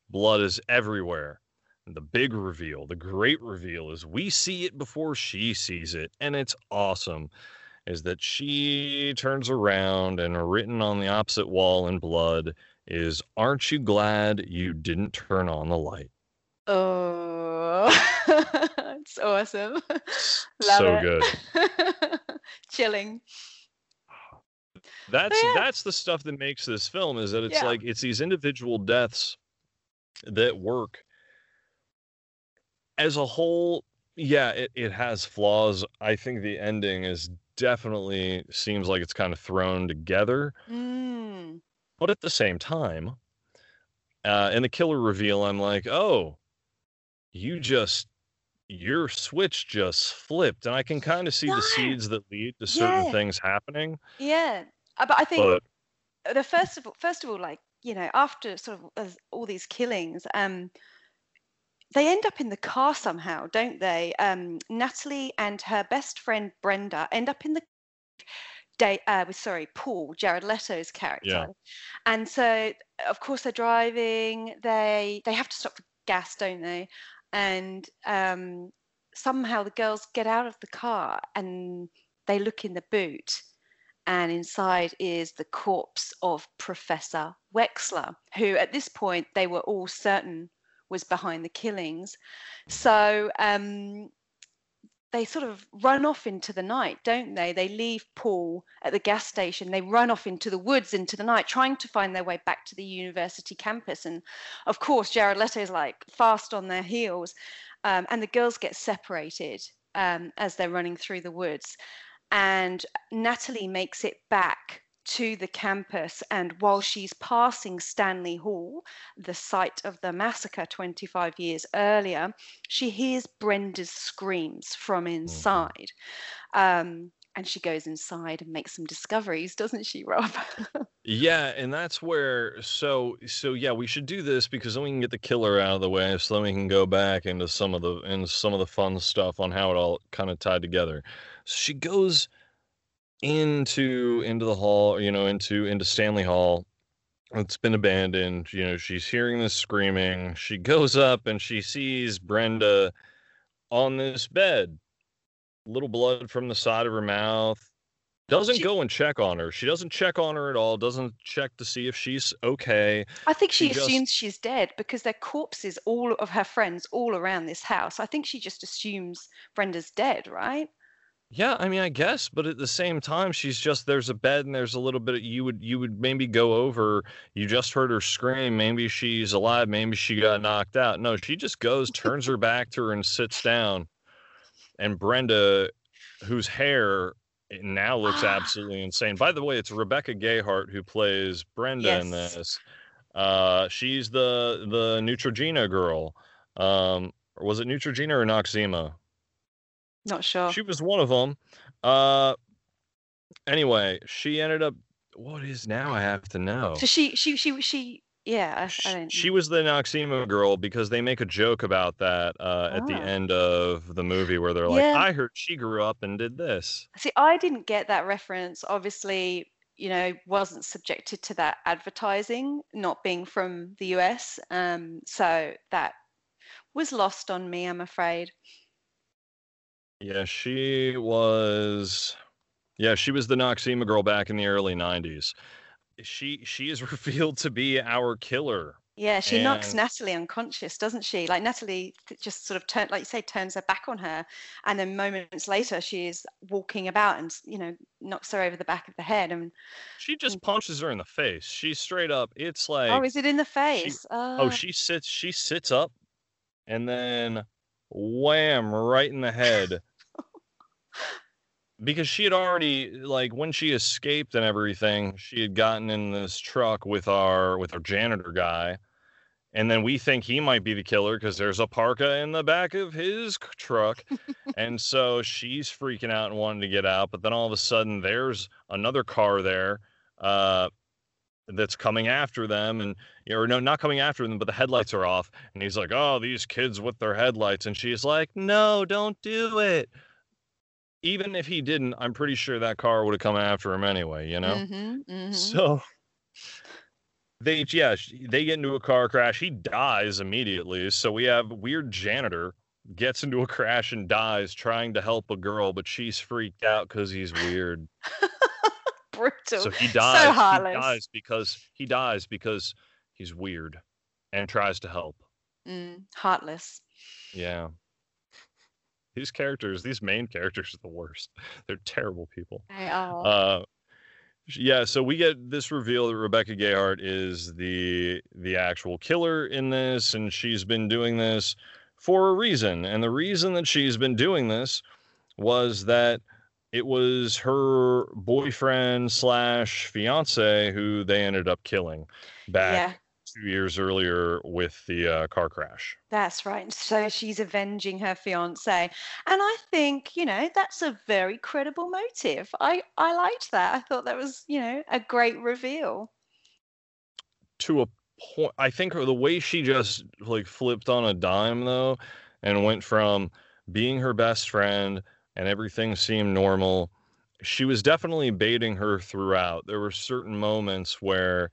Blood is everywhere. And the big reveal, the great reveal, is we see it before she sees it. And it's awesome. Is that she turns around and written on the opposite wall in blood is, aren't you glad you didn't turn on the light? Oh, it's awesome. Love it. So good. Chilling. That's the stuff that makes this film, is that it's like, it's these individual deaths that work as a whole. Yeah, it has flaws. I think the ending is definitely seems like it's kind of thrown together. Mm. But at the same time, in the killer reveal, I'm like, oh, your switch just flipped. And I can kind of see the seeds that lead to certain things happening. Yeah. But I think the first of all, like, you know, after sort of all these killings, they end up in the car somehow, don't they? Natalie and her best friend Brenda end up in the Paul, Jared Leto's character. Yeah. And so, of course, they're driving. They have to stop for gas, don't they? And somehow the girls get out of the car and they look in the boot. And inside is the corpse of Professor Wexler, who at this point they were all certain was behind the killings. So they sort of run off into the night, don't they? They leave Paul at the gas station. They run off into the woods, into the night, trying to find their way back to the university campus. And of course, Jared Leto is like fast on their heels. And the girls get separated as they're running through the woods. And Natalie makes it back to the campus, and while she's passing Stanley Hall, the site of the massacre 25 years earlier, she hears Brenda's screams from inside. And she goes inside and makes some discoveries, doesn't she, Rob? Yeah, and that's where, so yeah, we should do this because then we can get the killer out of the way, so then we can go back into some of the fun stuff on how it all kind of tied together. So she goes into the hall, you know, into Stanley Hall. It's been abandoned. You know, she's hearing this screaming. She goes up and she sees Brenda on this bed, little blood from the side of her mouth. Doesn't go and check on her. She doesn't check on her at all. Doesn't check to see if she's okay. I think she assumes she's dead because there are corpses, all of her friends, all around this house. I think she just assumes Brenda's dead, right? Yeah, I mean, I guess, but at the same time, she's just, there's a bed and there's a little bit of, you would maybe go over, you just heard her scream, maybe she's alive, maybe she got knocked out. No, she just goes, turns her back to her and sits down. And Brenda, whose hair now looks absolutely insane. By the way, it's Rebecca Gayheart who plays Brenda in this. She's the Neutrogena girl. Or was it Neutrogena or Noxzema? Not sure. She was one of them. Anyway, she ended up. What is now? I have to know. So she. Yeah, she was the Noxzema girl because they make a joke about that at the end of the movie where they're like, "I heard she grew up and did this." See, I didn't get that reference. Obviously, you know, wasn't subjected to that advertising, not being from the US. So that was lost on me, I'm afraid. Yeah, she was the Noxzema girl back in the early 90s. She is revealed to be our killer Yeah, she knocks Natalie unconscious, doesn't she? Like Natalie just sort of turns her back on her, and then moments later she is walking about and, you know, knocks her over the back of the head, and she just punches her in the face. She's straight up. It's like, oh, is it in the face? She sits up, and then wham, right in the head. Because she had already, like, when she escaped and everything, she had gotten in this truck with our janitor guy. And then we think he might be the killer because there's a parka in the back of his truck. And so she's freaking out and wanting to get out. But then all of a sudden there's another car there that's coming after them. And, or no, not coming after them, but the headlights are off. And he's like, oh, these kids with their headlights. And she's like, no, don't do it. Even if he didn't, I'm pretty sure that car would have come after him anyway, you know? Mm-hmm, mm-hmm. So they get into a car crash. He dies immediately. So we have a weird janitor gets into a crash and dies trying to help a girl, but she's freaked out because he's weird. Brutal. So he dies. So heartless. He dies because he's weird and tries to help. Heartless. Yeah. These main characters are the worst. They're terrible people. They are. So we get this reveal that Rebecca Gayheart is the actual killer in this, and she's been doing this for a reason. And the reason that she's been doing this was that it was her boyfriend / fiance who they ended up killing back 2 years earlier with the car crash. That's right. So she's avenging her fiance, and I think, you know, that's a very credible motive. I liked that. I thought that was, you know, a great reveal. To a point, I think the way she just like flipped on a dime though, and went from being her best friend and everything seemed normal. She was definitely baiting her throughout. There were certain moments where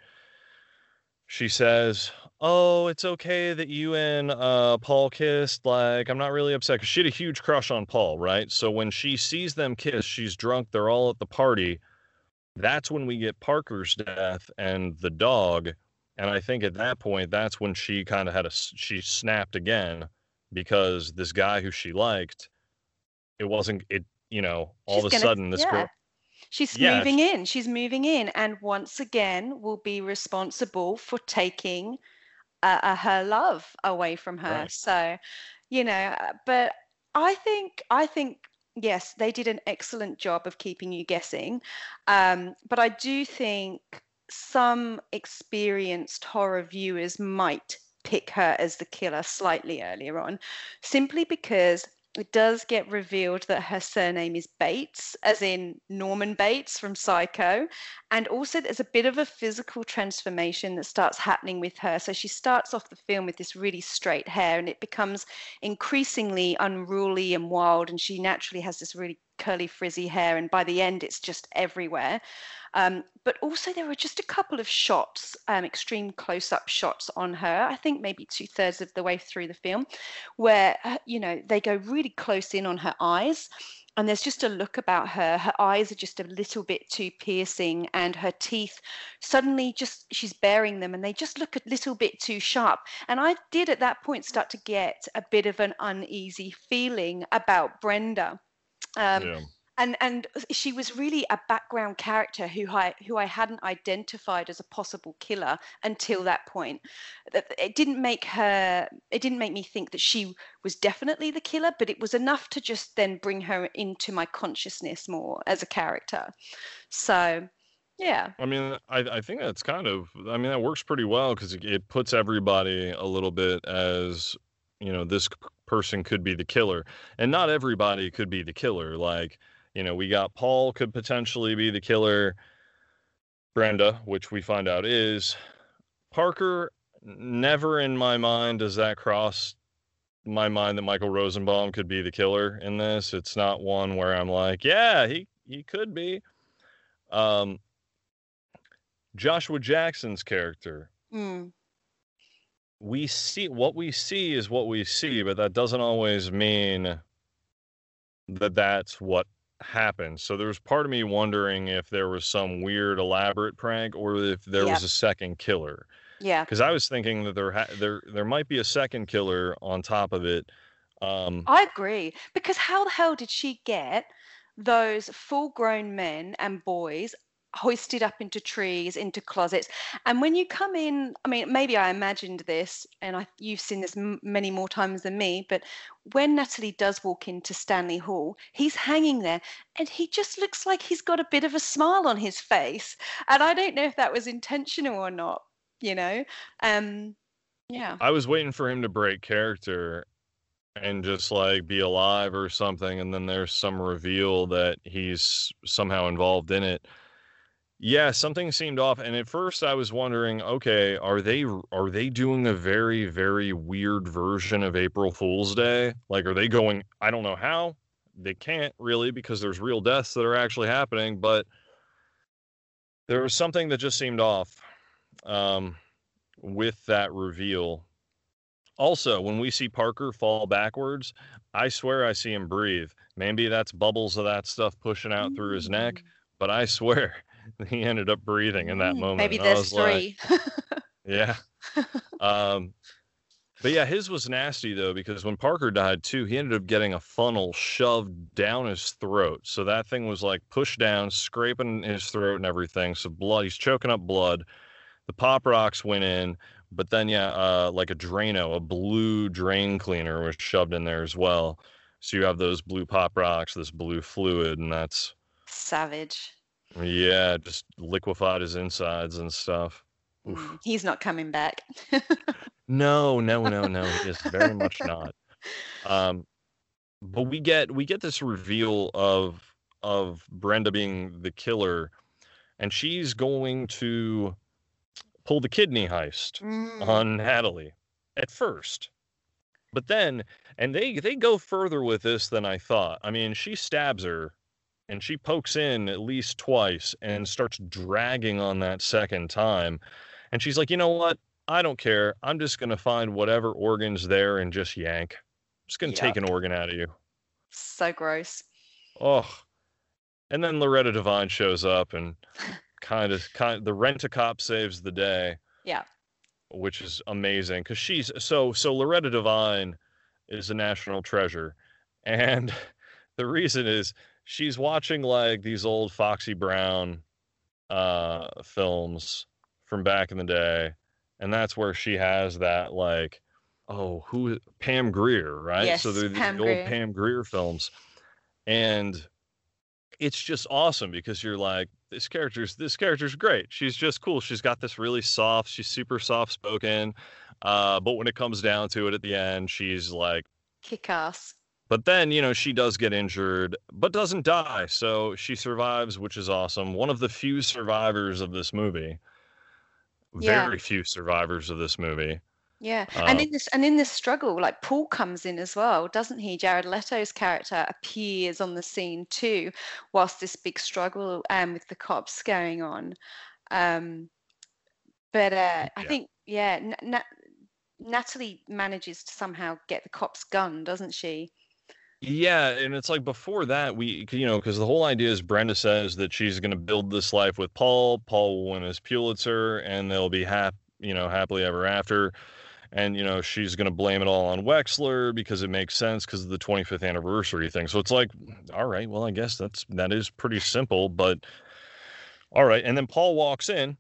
she says, oh, it's okay that you and Paul kissed. Like, I'm not really upset. 'Cause she had a huge crush on Paul, right? So when she sees them kiss, she's drunk. They're all at the party. That's when we get Parker's death and the dog. And I think at that point, that's when she kind of she snapped again, because this guy who she liked, girl. She's moving in, and once again will be responsible for taking her love away from her. Right. So, you know, but I think, yes, they did an excellent job of keeping you guessing. But I do think some experienced horror viewers might pick her as the killer slightly earlier on, simply because it does get revealed that her surname is Bates, as in Norman Bates from Psycho. And also there's a bit of a physical transformation that starts happening with her. So she starts off the film with this really straight hair, and it becomes increasingly unruly and wild. And she naturally has this really curly, frizzy hair. And by the end, it's just everywhere. But also there were just a couple of shots, extreme close-up shots on her, I think maybe 2/3 of the way through the film, where, you know, they go really close in on her eyes. And there's just a look about her. Her eyes are just a little bit too piercing, and her teeth suddenly she's baring them, and they just look a little bit too sharp. And I did at that point start to get a bit of an uneasy feeling about Brenda. And she was really a background character who I hadn't identified as a possible killer until that point. It didn't make me think that she was definitely the killer, but it was enough to just then bring her into my consciousness more as a character. So, yeah. I mean, I think that's that works pretty well, because it puts everybody a little bit as, you know, this person could be the killer, and not everybody could be the killer. Like, you know, we got Paul could potentially be the killer. Brenda, which we find out is. Parker, never in my mind does that cross my mind that Michael Rosenbaum could be the killer in this. It's not one where I'm like, yeah, he could be. Joshua Jackson's character. What we see is what we see, but that doesn't always mean that that's what happened. So there's part of me wondering if there was some weird elaborate prank, or if there was a second killer. Yeah. Because I was thinking that there might be a second killer on top of it. I agree. Because how the hell did she get those full-grown men and boys hoisted up into trees, into closets? And when you come in, I mean, maybe I imagined this, and you've seen this many more times than me, but when Natalie does walk into Stanley Hall, he's hanging there and he just looks like he's got a bit of a smile on his face. And I don't know if that was intentional or not, you know? Yeah. I was waiting for him to break character and just like be alive or something. And then there's some reveal that he's somehow involved in it. Yeah, something seemed off, and at first I was wondering, okay, are they doing a very, very weird version of April Fool's Day? Like, are they going, I don't know how, they can't really, because there's real deaths that are actually happening, but there was something that just seemed off with that reveal. Also, when we see Parker fall backwards, I swear I see him breathe. Maybe that's bubbles of that stuff pushing out through his neck, but I swear he ended up breathing in that moment. Maybe there's three. Like, yeah. But yeah, his was nasty though, because when Parker died too, he ended up getting a funnel shoved down his throat. So that thing was like pushed down, scraping his throat and everything. So blood, he's choking up blood. The Pop Rocks went in, but then yeah, like a Drano, a blue drain cleaner was shoved in there as well. So you have those blue Pop Rocks, this blue fluid, and that's savage. Yeah, just liquefied his insides and stuff. Oof. He's not coming back. No. Just very much not. But we get this reveal of Brenda being the killer, and she's going to pull the kidney heist on Natalie at first. But then, and they go further with this than I thought. I mean, she stabs her. And she pokes in at least twice and starts dragging on that second time. And she's like, you know what? I don't care. I'm just going to find whatever organ's there and just yank. I'm just going to take an organ out of you. So gross. Oh. And then Loretta Devine shows up and kind of the Rent-A-Cop saves the day. Yeah. Which is amazing. Because she's so Loretta Devine is a national treasure. And the reason is, she's watching like these old Foxy Brown films from back in the day. And that's where she has that like, Pam Grier, right? Yes, so they're the old Pam Grier films. And it's just awesome because you're like, this character's great. She's just cool. She's got this really soft, she's super soft spoken. But when it comes down to it at the end, she's like kick ass. But then, you know, she does get injured, but doesn't die. So she survives, which is awesome. One of the few survivors of this movie. Yeah. Very few survivors of this movie. Yeah. And in this struggle, like Paul comes in as well, doesn't he? Jared Leto's character appears on the scene too, whilst this big struggle with the cops going on. I think, Natalie manages to somehow get the cops' gun, doesn't she? Yeah, and it's like before that, because the whole idea is Brenda says that she's going to build this life with Paul. Paul will win his Pulitzer, and they'll be happily ever after. And, you know, she's going to blame it all on Wexler because it makes sense because of the 25th anniversary thing. So it's like, all right, well, I guess that is pretty simple, but all right. And then Paul walks in,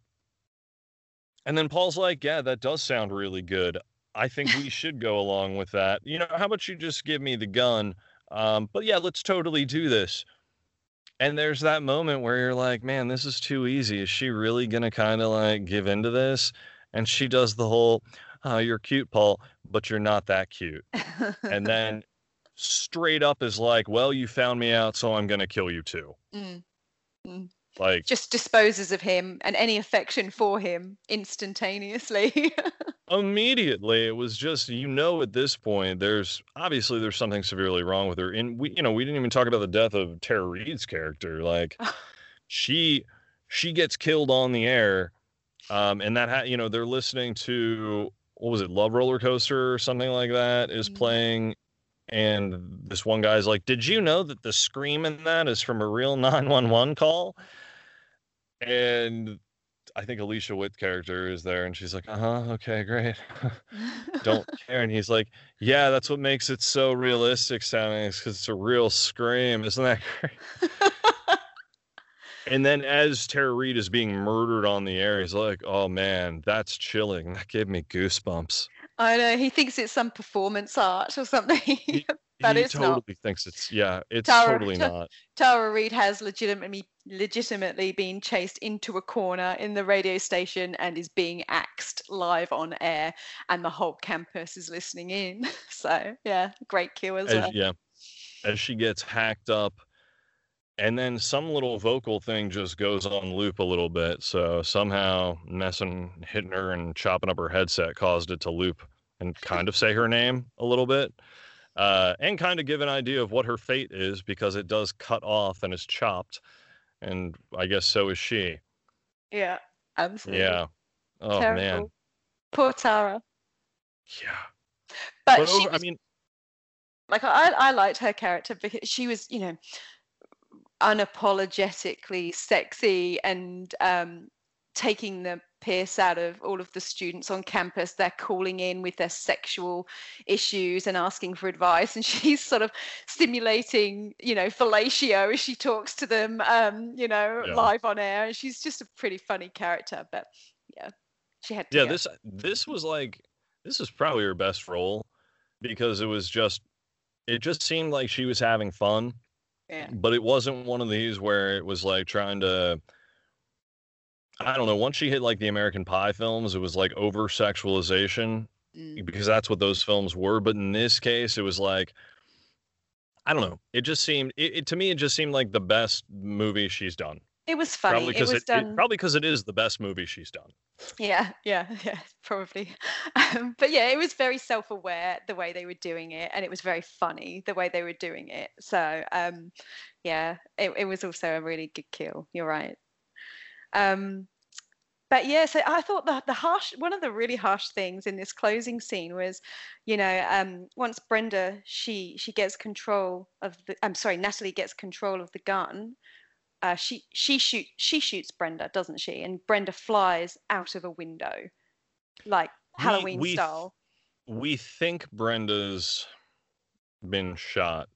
and then Paul's like, yeah, that does sound really good. I think we should go along with that. You know, how about you just give me the gun? But yeah, let's totally do this. And there's that moment where you're like, man, this is too easy. Is she really going to kind of like give into this? And she does the whole, you're cute, Paul, but you're not that cute. And then straight up is like, well, you found me out, so I'm going to kill you too. Like, just disposes of him and any affection for him instantaneously. Immediately. It was just, you know, at this point there's something severely wrong with her. And we didn't even talk about the death of Tara Reid's character. Like she gets killed on the air. And that, they're listening to, what was it? Love Roller Coaster or something like that is playing. And this one guy's like, did you know that the scream in that is from a real 911 call? And I think Alicia Witt character is there, and she's like, okay, great. Don't care. And he's like, yeah, that's what makes it so realistic sounding, is because it's a real scream. Isn't that great? And then as Tara Reid is being murdered on the air, he's like, oh, man, that's chilling. That gave me goosebumps. I know. He thinks it's some performance art or something. But he totally thinks it's not. Tara Reid has legitimately been chased into a corner in the radio station and is being axed live on air, and the whole campus is listening in. So yeah, great cue as well. Yeah, as she gets hacked up, and then some little vocal thing just goes on loop a little bit. So somehow hitting her and chopping up her headset caused it to loop and kind of say her name a little bit. And kind of give an idea of what her fate is, because it does cut off and is chopped. And I guess so is she. Yeah, absolutely. Yeah. Oh, terrible. Man. Poor Tara. Yeah. But she was, I mean... Like, I liked her character because she was, you know, unapologetically sexy and taking the piss out of all of the students on campus. They're calling in with their sexual issues and asking for advice, and she's sort of stimulating, you know, fellatio as she talks to them, live on air. And she's just a pretty funny character, but yeah, she had to go. This is probably her best role, because it just seemed like she was having fun, but it wasn't one of these where it was like trying to, I don't know, once she hit like the American Pie films, it was like over sexualization, because that's what those films were. But in this case, it was like, I don't know. It just seemed, to me, it just seemed like the best movie she's done. It was funny. Probably because it is the best movie she's done. Yeah, probably. But yeah, it was very self-aware the way they were doing it, and it was very funny the way they were doing it. So it was also a really good kill. You're right. But yeah, so I thought one of the really harsh things in this closing scene was, once Brenda, she gets control of Natalie gets control of the gun. She shoots Brenda, doesn't she? And Brenda flies out of a window, like Halloween style. We think Brenda's been shot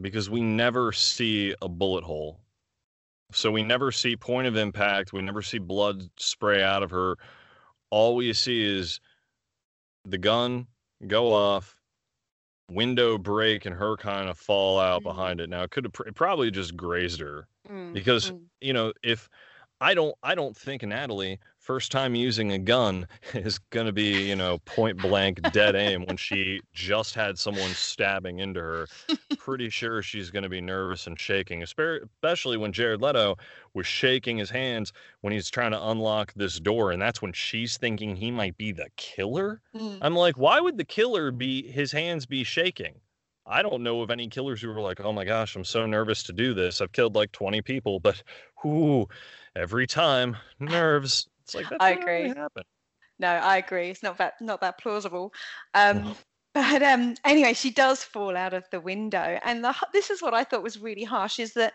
because we never see a bullet hole. So we never see point of impact. We never see blood spray out of her. All we see is the gun go off, window break, and her kind of fall out behind it. Now it probably just grazed her, because if I don't think Natalie, first time using a gun, is going to be, point blank dead aim when she just had someone stabbing into her. Pretty sure she's going to be nervous and shaking, especially when Jared Leto was shaking his hands when he's trying to unlock this door. And that's when she's thinking he might be the killer. I'm like, why would the killer his hands be shaking? I don't know of any killers who were like, oh my gosh, I'm so nervous to do this. I've killed like 20 people, but every time, nerves. It's like, that's not really happened. No, I agree. It's not that plausible. But anyway, she does fall out of the window. And this is what I thought was really harsh, is that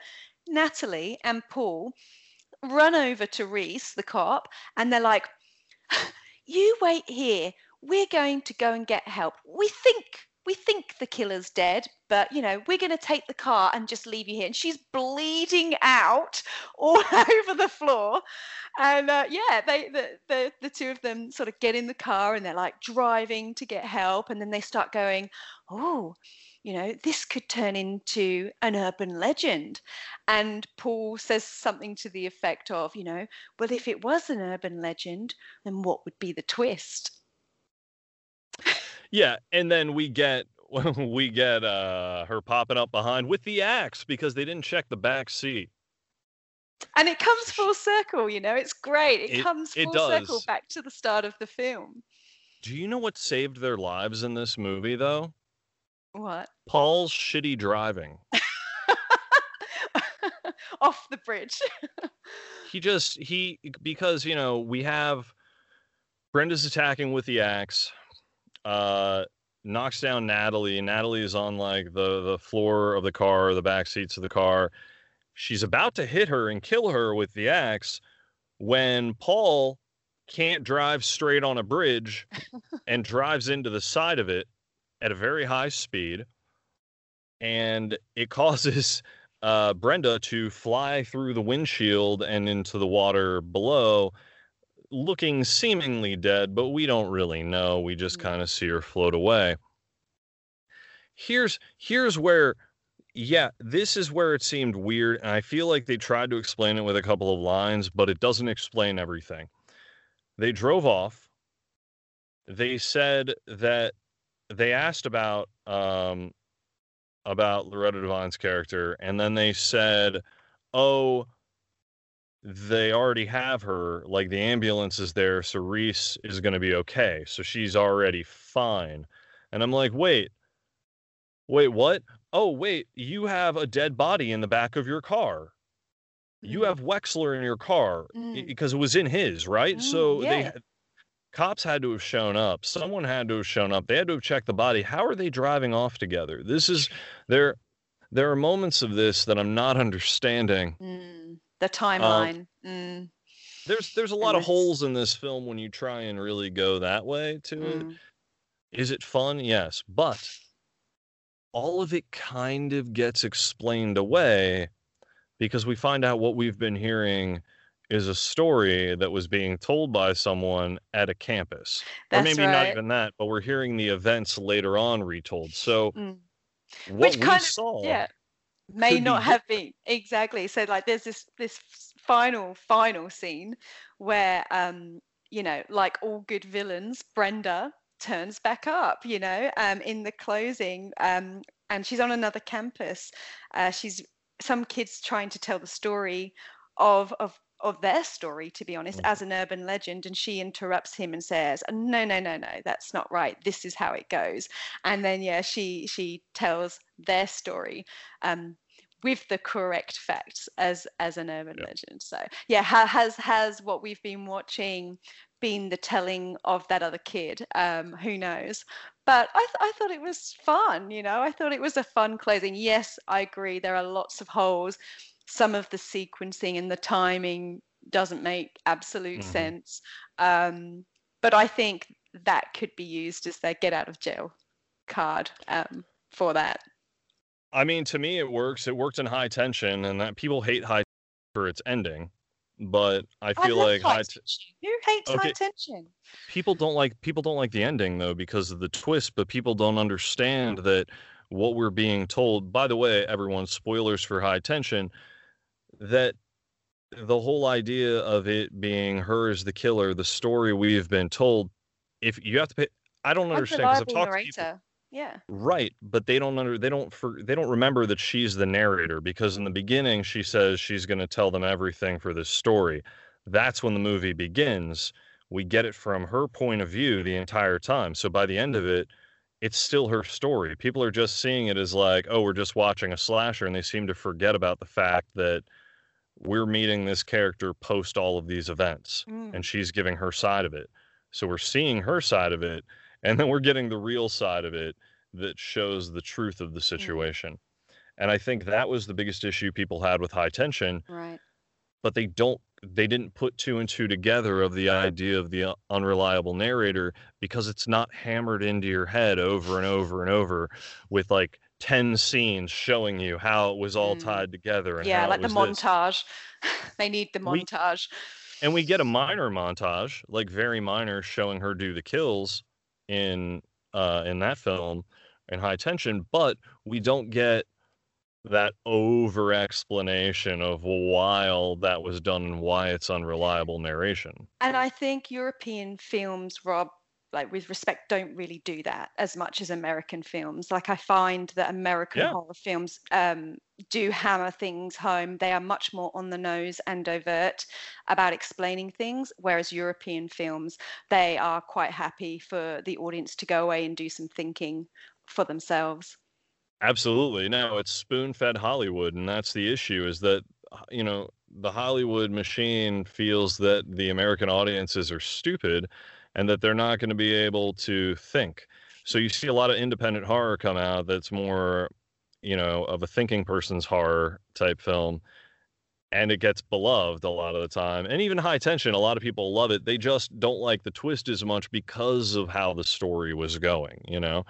Natalie and Paul run over to Reese, the cop, and they're like, you wait here. We're going to go and get help. We think the killer's dead, but, we're going to take the car and just leave you here. And she's bleeding out all over the floor. And, the two of them sort of get in the car and they're, like, driving to get help. And then they start going, this could turn into an urban legend. And Paul says something to the effect of, well, if it was an urban legend, then what would be the twist? Yeah, and then we get her popping up behind with the axe because they didn't check the back seat. And it comes full circle, It's great. It comes full circle back to the start of the film. Do you know what saved their lives in this movie, though? What? Paul's shitty driving. Off the bridge. Because we have Brenda's attacking with the axe. Knocks down Natalie. Natalie is on like the floor of the car, the back seats of the car. She's about to hit her and kill her with the axe when Paul can't drive straight on a bridge and drives into the side of it at a very high speed, and it causes Brenda to fly through the windshield and into the water below, looking seemingly dead, but we don't really know. We just kind of see her float away. Here's where, yeah, this is where it seemed weird, and I feel like they tried to explain it with a couple of lines, but it doesn't explain everything. They drove off. They said that they asked about Loretta Devine's character, and then they said, oh, they already have her, like the ambulance is there, so Reese is going to be okay, so she's already fine. And I'm like, wait, what? Oh, wait, you have a dead body in the back of your car. You have Wexler in your car because it was in his, right? So yeah. Cops had to have shown up. Someone had to have shown up. They had to have checked the body. How are they driving off together? There are moments of this that I'm not understanding. The timeline. There's a lot of holes in this film when you try and really go that way to it. Is it fun? Yes. But all of it kind of gets explained away, because we find out what we've been hearing is a story that was being told by someone at a campus. That's or maybe right. Not even that, but we're hearing the events later on retold. So what Which we kind saw of, yeah, may not be have been. Exactly. So like there's this final scene where, like all good villains, Brenda turns back up, in the closing, and she's on another campus. Some kids trying to tell the story of their story, to be honest, as an urban legend, and she interrupts him and says, no, that's not right, this is how it goes. And then she tells their story with the correct facts as an urban legend. So has what we've been watching been the telling of that other kid? Who knows? But I thought it was fun, I thought it was a fun closing. Yes, I agree. There are lots of holes. Some of the sequencing and the timing doesn't make absolute sense. But I think that could be used as their get out of jail card for that. I mean, to me, it works. It worked in High Tension, and that people hate High Tension for its ending. But I feel like who hates High Tension? People don't like the ending though because of the twist, but people don't understand that what we're being told. By the way, everyone, spoilers for High Tension, that the whole idea of it being her as the killer, the story we've been told, if you have to pay, I don't understand because I've talked narrator. To people. Yeah. Right, but they don't remember that she's the narrator, because in the beginning she says she's going to tell them everything for this story. That's when the movie begins. We get it from her point of view the entire time. So by the end of it, it's still her story. People are just seeing it as like, oh, we're just watching a slasher, and they seem to forget about the fact that we're meeting this character post all of these events, and she's giving her side of it. So we're seeing her side of it. And then we're getting the real side of it that shows the truth of the situation. And I think that was the biggest issue people had with High Tension. Right. But they didn't put two and two together of the idea of the unreliable narrator, because it's not hammered into your head over and over and over with like 10 scenes showing you how it was all tied together. And yeah, like the montage. They need the montage. And we get a minor montage, like very minor, showing her do the kills in that film in High Tension, but we don't get that over explanation of why all that was done and why it's unreliable narration. And I think European films, Rob, like with respect, don't really do that as much as American films. Like I find that American horror films do hammer things home. They are much more on the nose and overt about explaining things, whereas European films, they are quite happy for the audience to go away and do some thinking for themselves. Absolutely. No, it's spoon-fed Hollywood, and that's the issue, is that, the Hollywood machine feels that the American audiences are stupid and that they're not going to be able to think. So you see a lot of independent horror come out that's more, of a thinking person's horror type film. and it gets beloved a lot of the time. And even High Tension, a lot of people love it. They just don't like the twist as much because of how the story was going, you know?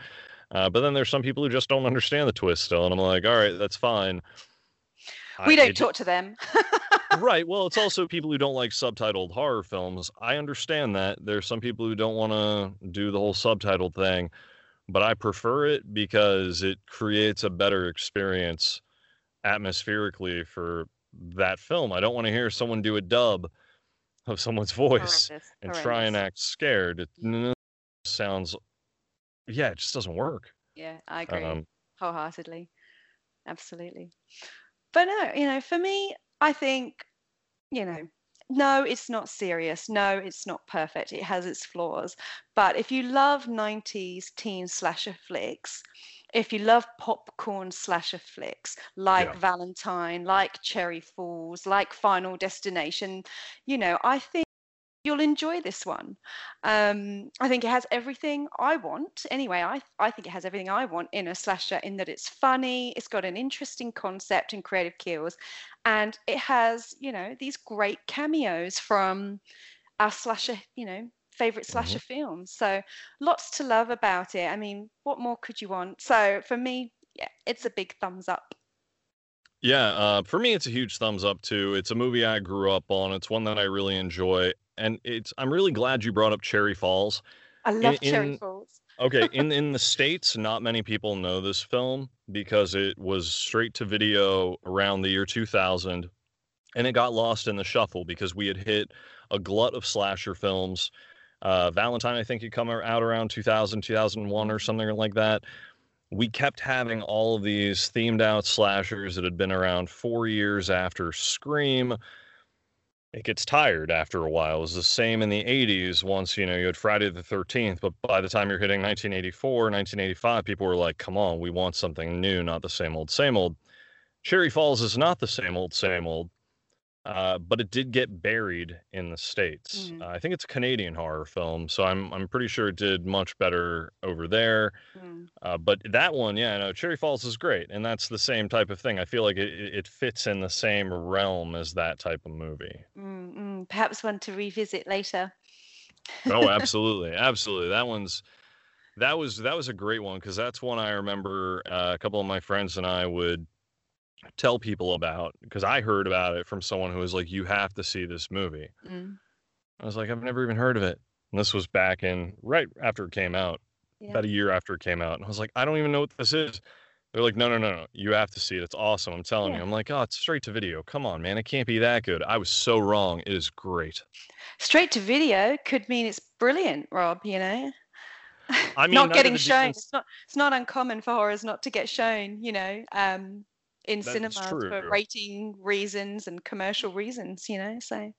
But then there's some people who just don't understand the twist still. And I'm like, all right, that's fine. We don't talk to them. Right. Well, it's also people who don't like subtitled horror films. I understand that. There's some people who don't want to do the whole subtitled thing, but I prefer it because it creates a better experience atmospherically for that film. I don't want to hear someone do a dub of someone's voice and try and act scared. It sounds, yeah, it just doesn't work. Yeah, I agree wholeheartedly. Absolutely. But no, you know, for me, I think, you know, no, it's not serious. No, it's not perfect. It has its flaws. But if you love 90s teen slasher flicks, if you love popcorn slasher flicks like Valentine, like Cherry Falls, like Final Destination, you know, I think you'll enjoy this one. I think it has everything I want. Anyway, I think it has everything I want in a slasher, in that it's funny, it's got an interesting concept and creative kills, and it has, you know, these great cameos from our slasher, you know, favorite slasher films. So lots to love about it. I mean, what more could you want? So for me, yeah, it's a big thumbs up. Yeah, for me, it's a huge thumbs up too. It's a movie I grew up on. It's one that I really enjoy. And it's, I'm really glad you brought up Cherry Falls. I love Cherry Falls. Okay, in the States, not many people know this film because it was straight to video around the year 2000. And it got lost in the shuffle because we had hit a glut of slasher films. Valentine, I think, had come out around 2000, 2001 or something like that. We kept having all of these themed out slashers that had been around 4 years after Scream. It gets tired after a while. It was the same in the 80s. Once, you know, you had Friday the 13th, but by the time you're hitting 1984, 1985, people were like, come on, we want something new, not the same old, same old. Cherry Falls is not the same old, same old, but it did get buried in the States. I think it's a Canadian horror film, so I'm pretty sure it did much better over there. But that one, yeah, no, Cherry Falls is great, and that's the same type of thing. I feel like it fits in the same realm as that type of movie. Perhaps one to revisit later. Oh, absolutely, absolutely. That was a great one, because that's one I remember a couple of my friends and I would tell people about, because I heard about it from someone who was like, you have to see this movie. I was like, I've never even heard of it. And this was back in, right after it came out, about a year after it came out. And I was like, I don't even know what this is. They're like, no, you have to see it. It's awesome. I'm telling you. I'm like, oh, it's straight to video. Come on, man. It can't be that good. I was so wrong. It is great. Straight to video could mean it's brilliant, Rob, you know? I mean, not getting shown. It's not uncommon for horrors not to get shown, you know? In cinemas for rating reasons and commercial reasons, you know, so.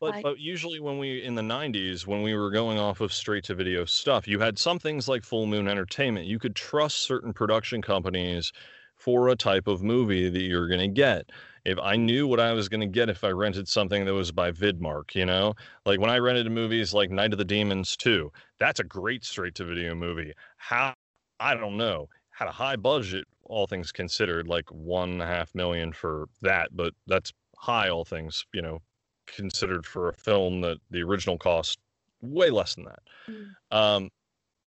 But usually when we, in the 90s, when we were going off of straight to video stuff, you had some things like Full Moon Entertainment. You could trust certain production companies for a type of movie that you're going to get. If I knew what I was going to get if I rented something that was by Vidmark, you know, like when I rented movies like Night of the Demons 2, that's a great straight to video movie. How, I don't know, had a high budget, all things considered, like $1.5 million for that, but that's high, all things, you know, considered for a film that the original cost way less than that.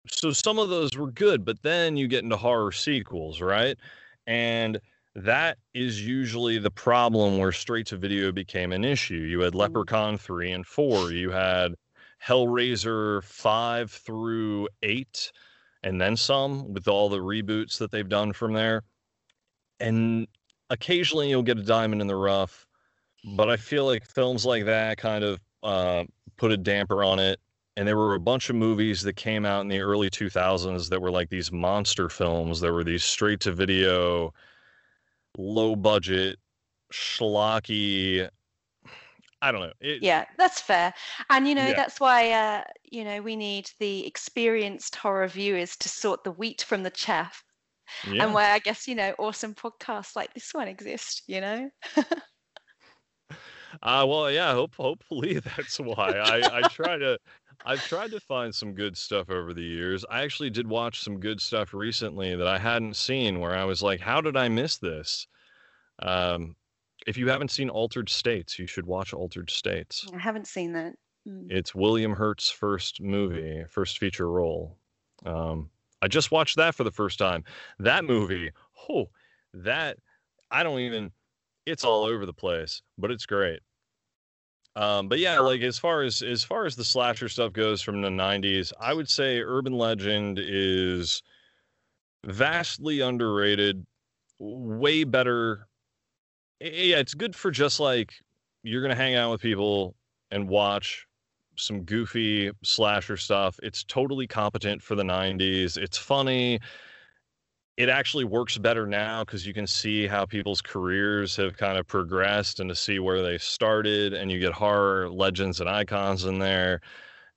So some of those were good, but then you get into horror sequels, right? And that is usually the problem where straight to video became an issue. You had Leprechaun 3 and 4, you had Hellraiser 5 through 8, and then some, with all the reboots that they've done from there. And occasionally you'll get a diamond in the rough, but I feel like films like that kind of put a damper on it. And there were a bunch of movies that came out in the early 2000s that were like these monster films. There were these straight-to-video, low-budget, schlocky, I don't know. Yeah, that's fair. And, you know, that's why, you know, we need the experienced horror viewers to sort the wheat from the chaff. Yeah. And where, I guess, you know, awesome podcasts like this one exist, you know? Well, yeah, hopefully that's why. I've tried to find some good stuff over the years. I actually did watch some good stuff recently that I hadn't seen, where I was like, how did I miss this? If you haven't seen Altered States, you should watch Altered States. I haven't seen that. It's William Hurt's first movie, first feature role. I just watched that for the first time. That movie, it's all over the place, but it's great. But yeah, like as far as the slasher stuff goes from the 90s, I would say Urban Legend is vastly underrated, way better. Yeah, it's good for just like you're going to hang out with people and watch some goofy slasher stuff. It's totally competent for the 90s. It's funny. It actually works better now because you can see how people's careers have kind of progressed and to see where they started, and you get horror legends and icons in there.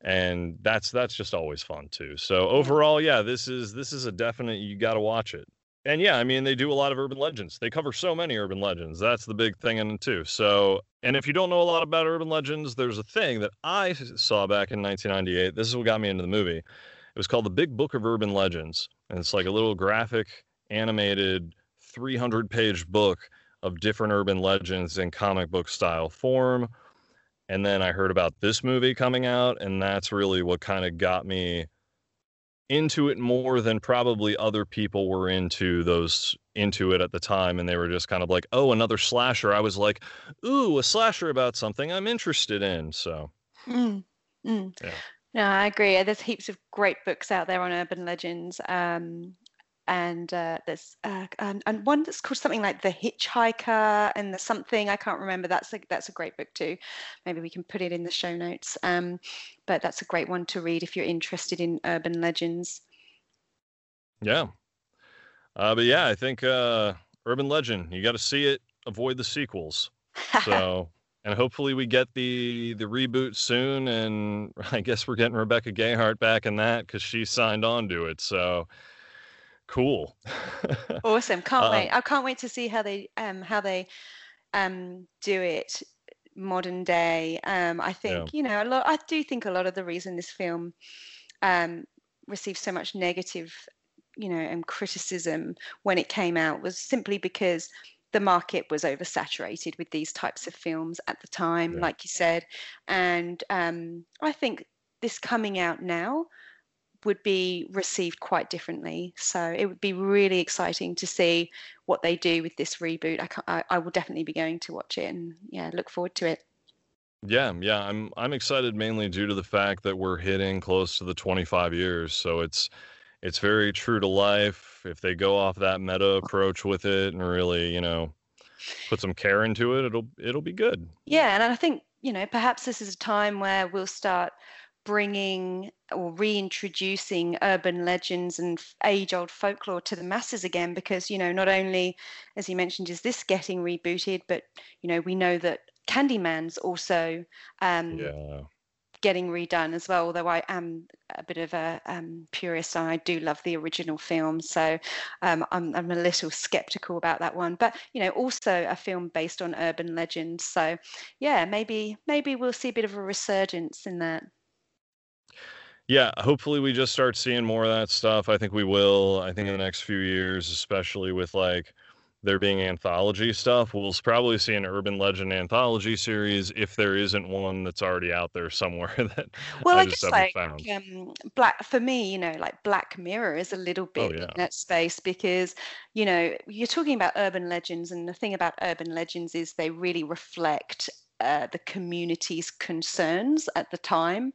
And that's just always fun too. So overall, yeah, this is a definite, you got to watch it. And yeah, I mean, they do a lot of urban legends. They cover so many urban legends. That's the big thing in it too. So, and if you don't know a lot about urban legends, there's a thing that I saw back in 1998. This is what got me into the movie. It was called The Big Book of Urban Legends. And it's like a little graphic, animated, 300-page book of different urban legends in comic book style form. And then I heard about this movie coming out, and that's really what kind of got me into it more than probably other people were into it at the time, and they were just kind of like, oh, another slasher. I was like, ooh, a slasher about something I'm interested in. So yeah. No, I agree. There's heaps of great books out there on urban legends, and one that's called something like The Hitchhiker and the something, I can't remember. That's a great book too. Maybe we can put it in the show notes. But that's a great one to read if you're interested in urban legends. Yeah. But yeah, I think Urban Legend, you got to see it, avoid the sequels. So, and hopefully we get the reboot soon. And I guess we're getting Rebecca Gayheart back in that because she signed on to it. So cool. Awesome. Can't wait. I can't wait to see how they do it modern day. I think, yeah, I do think a lot of the reason this film received so much negative, criticism when it came out was simply because the market was oversaturated with these types of films at the time, yeah, like you said. And I think this coming out now would be received quite differently. So it would be really exciting to see what they do with this reboot. I will definitely be going to watch it, and yeah, look forward to it. Yeah. I'm excited mainly due to the fact that we're hitting close to the 25 years. So it's very true to life. If they go off that meta approach with it and really, put some care into it, it'll be good. Yeah. And I think, perhaps this is a time where we'll start bringing or reintroducing urban legends and age-old folklore to the masses again, because not only, as you mentioned, is this getting rebooted, but we know that Candyman's also getting redone as well, although I am a bit of a purist and I do love the original film, so I'm a little skeptical about that one, but also a film based on urban legends, so yeah, maybe we'll see a bit of a resurgence in that. Yeah, hopefully we just start seeing more of that stuff. I think we will. I think in the next few years, especially with like there being anthology stuff, we'll probably see an urban legend anthology series if there isn't one that's already out there somewhere that I just haven't found. For me, Black Mirror is a little bit in that space because, you're talking about urban legends, and the thing about urban legends is they really reflect the community's concerns at the time,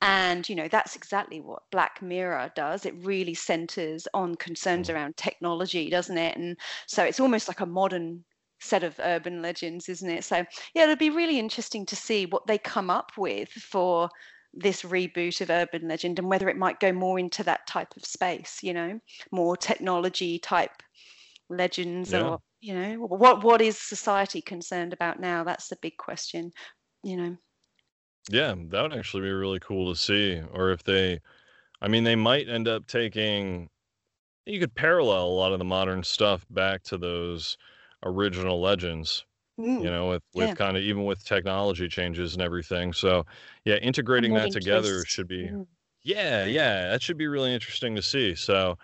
and that's exactly what Black Mirror does. It really centers on concerns around technology, doesn't it? And so it's almost like a modern set of urban legends, isn't it? So yeah, it'll be really interesting to see what they come up with for this reboot of urban legend, and whether it might go more into that type of space, more technology type legends, or what is society concerned about now? That's the big question, Yeah, that would actually be really cool to see. Or if they might end up you could parallel a lot of the modern stuff back to those original legends, with kind of, even with technology changes and everything. So yeah, integrating that together should be, that should be really interesting to see. So,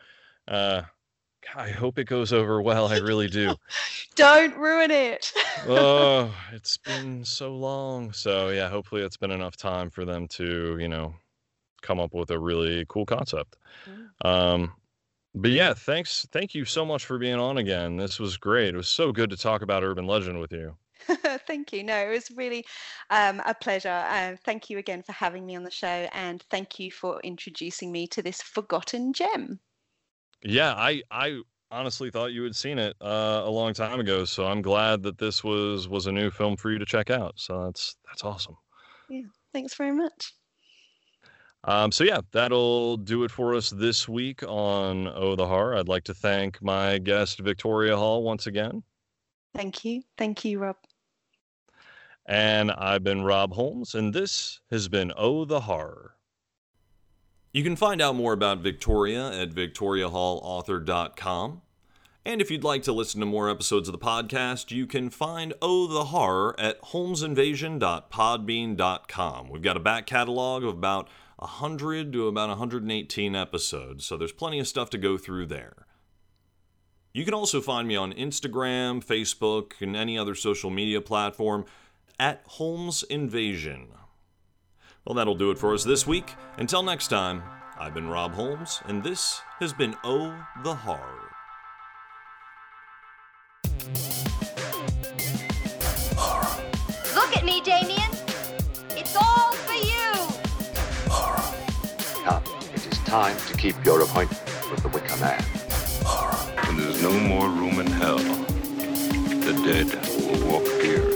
I hope it goes over well. I really do. Don't ruin it. Oh, it's been so long. So yeah, hopefully it's been enough time for them to, you know, come up with a really cool concept. But yeah, thanks. Thank you so much for being on again. This was great. It was so good to talk about Urban Legend with you. Thank you. No, it was really a pleasure. Thank you again for having me on the show, and thank you for introducing me to this forgotten gem. Yeah, I honestly thought you had seen it a long time ago, so I'm glad that this was a new film for you to check out. So that's awesome. Yeah, thanks very much. So yeah, that'll do it for us this week on Oh the Horror. I'd like to thank my guest Victoria Hall once again. Thank you. Thank you, Rob. And I've been Rob Holmes, and this has been Oh the Horror. You can find out more about Victoria at victoriahallauthor.com. And if you'd like to listen to more episodes of the podcast, you can find Oh the Horror at holmesinvasion.podbean.com. We've got a back catalog of about 100 to about 118 episodes, so there's plenty of stuff to go through there. You can also find me on Instagram, Facebook, and any other social media platform at Holmes Invasion. Well, that'll do it for us this week. Until next time, I've been Rob Holmes, and this has been Oh the Horror. Horror. Look at me, Damien. It's all for you. Horror. Now, it is time to keep your appointment with the Wicker Man. Horror. When there's no more room in hell, the dead will walk here.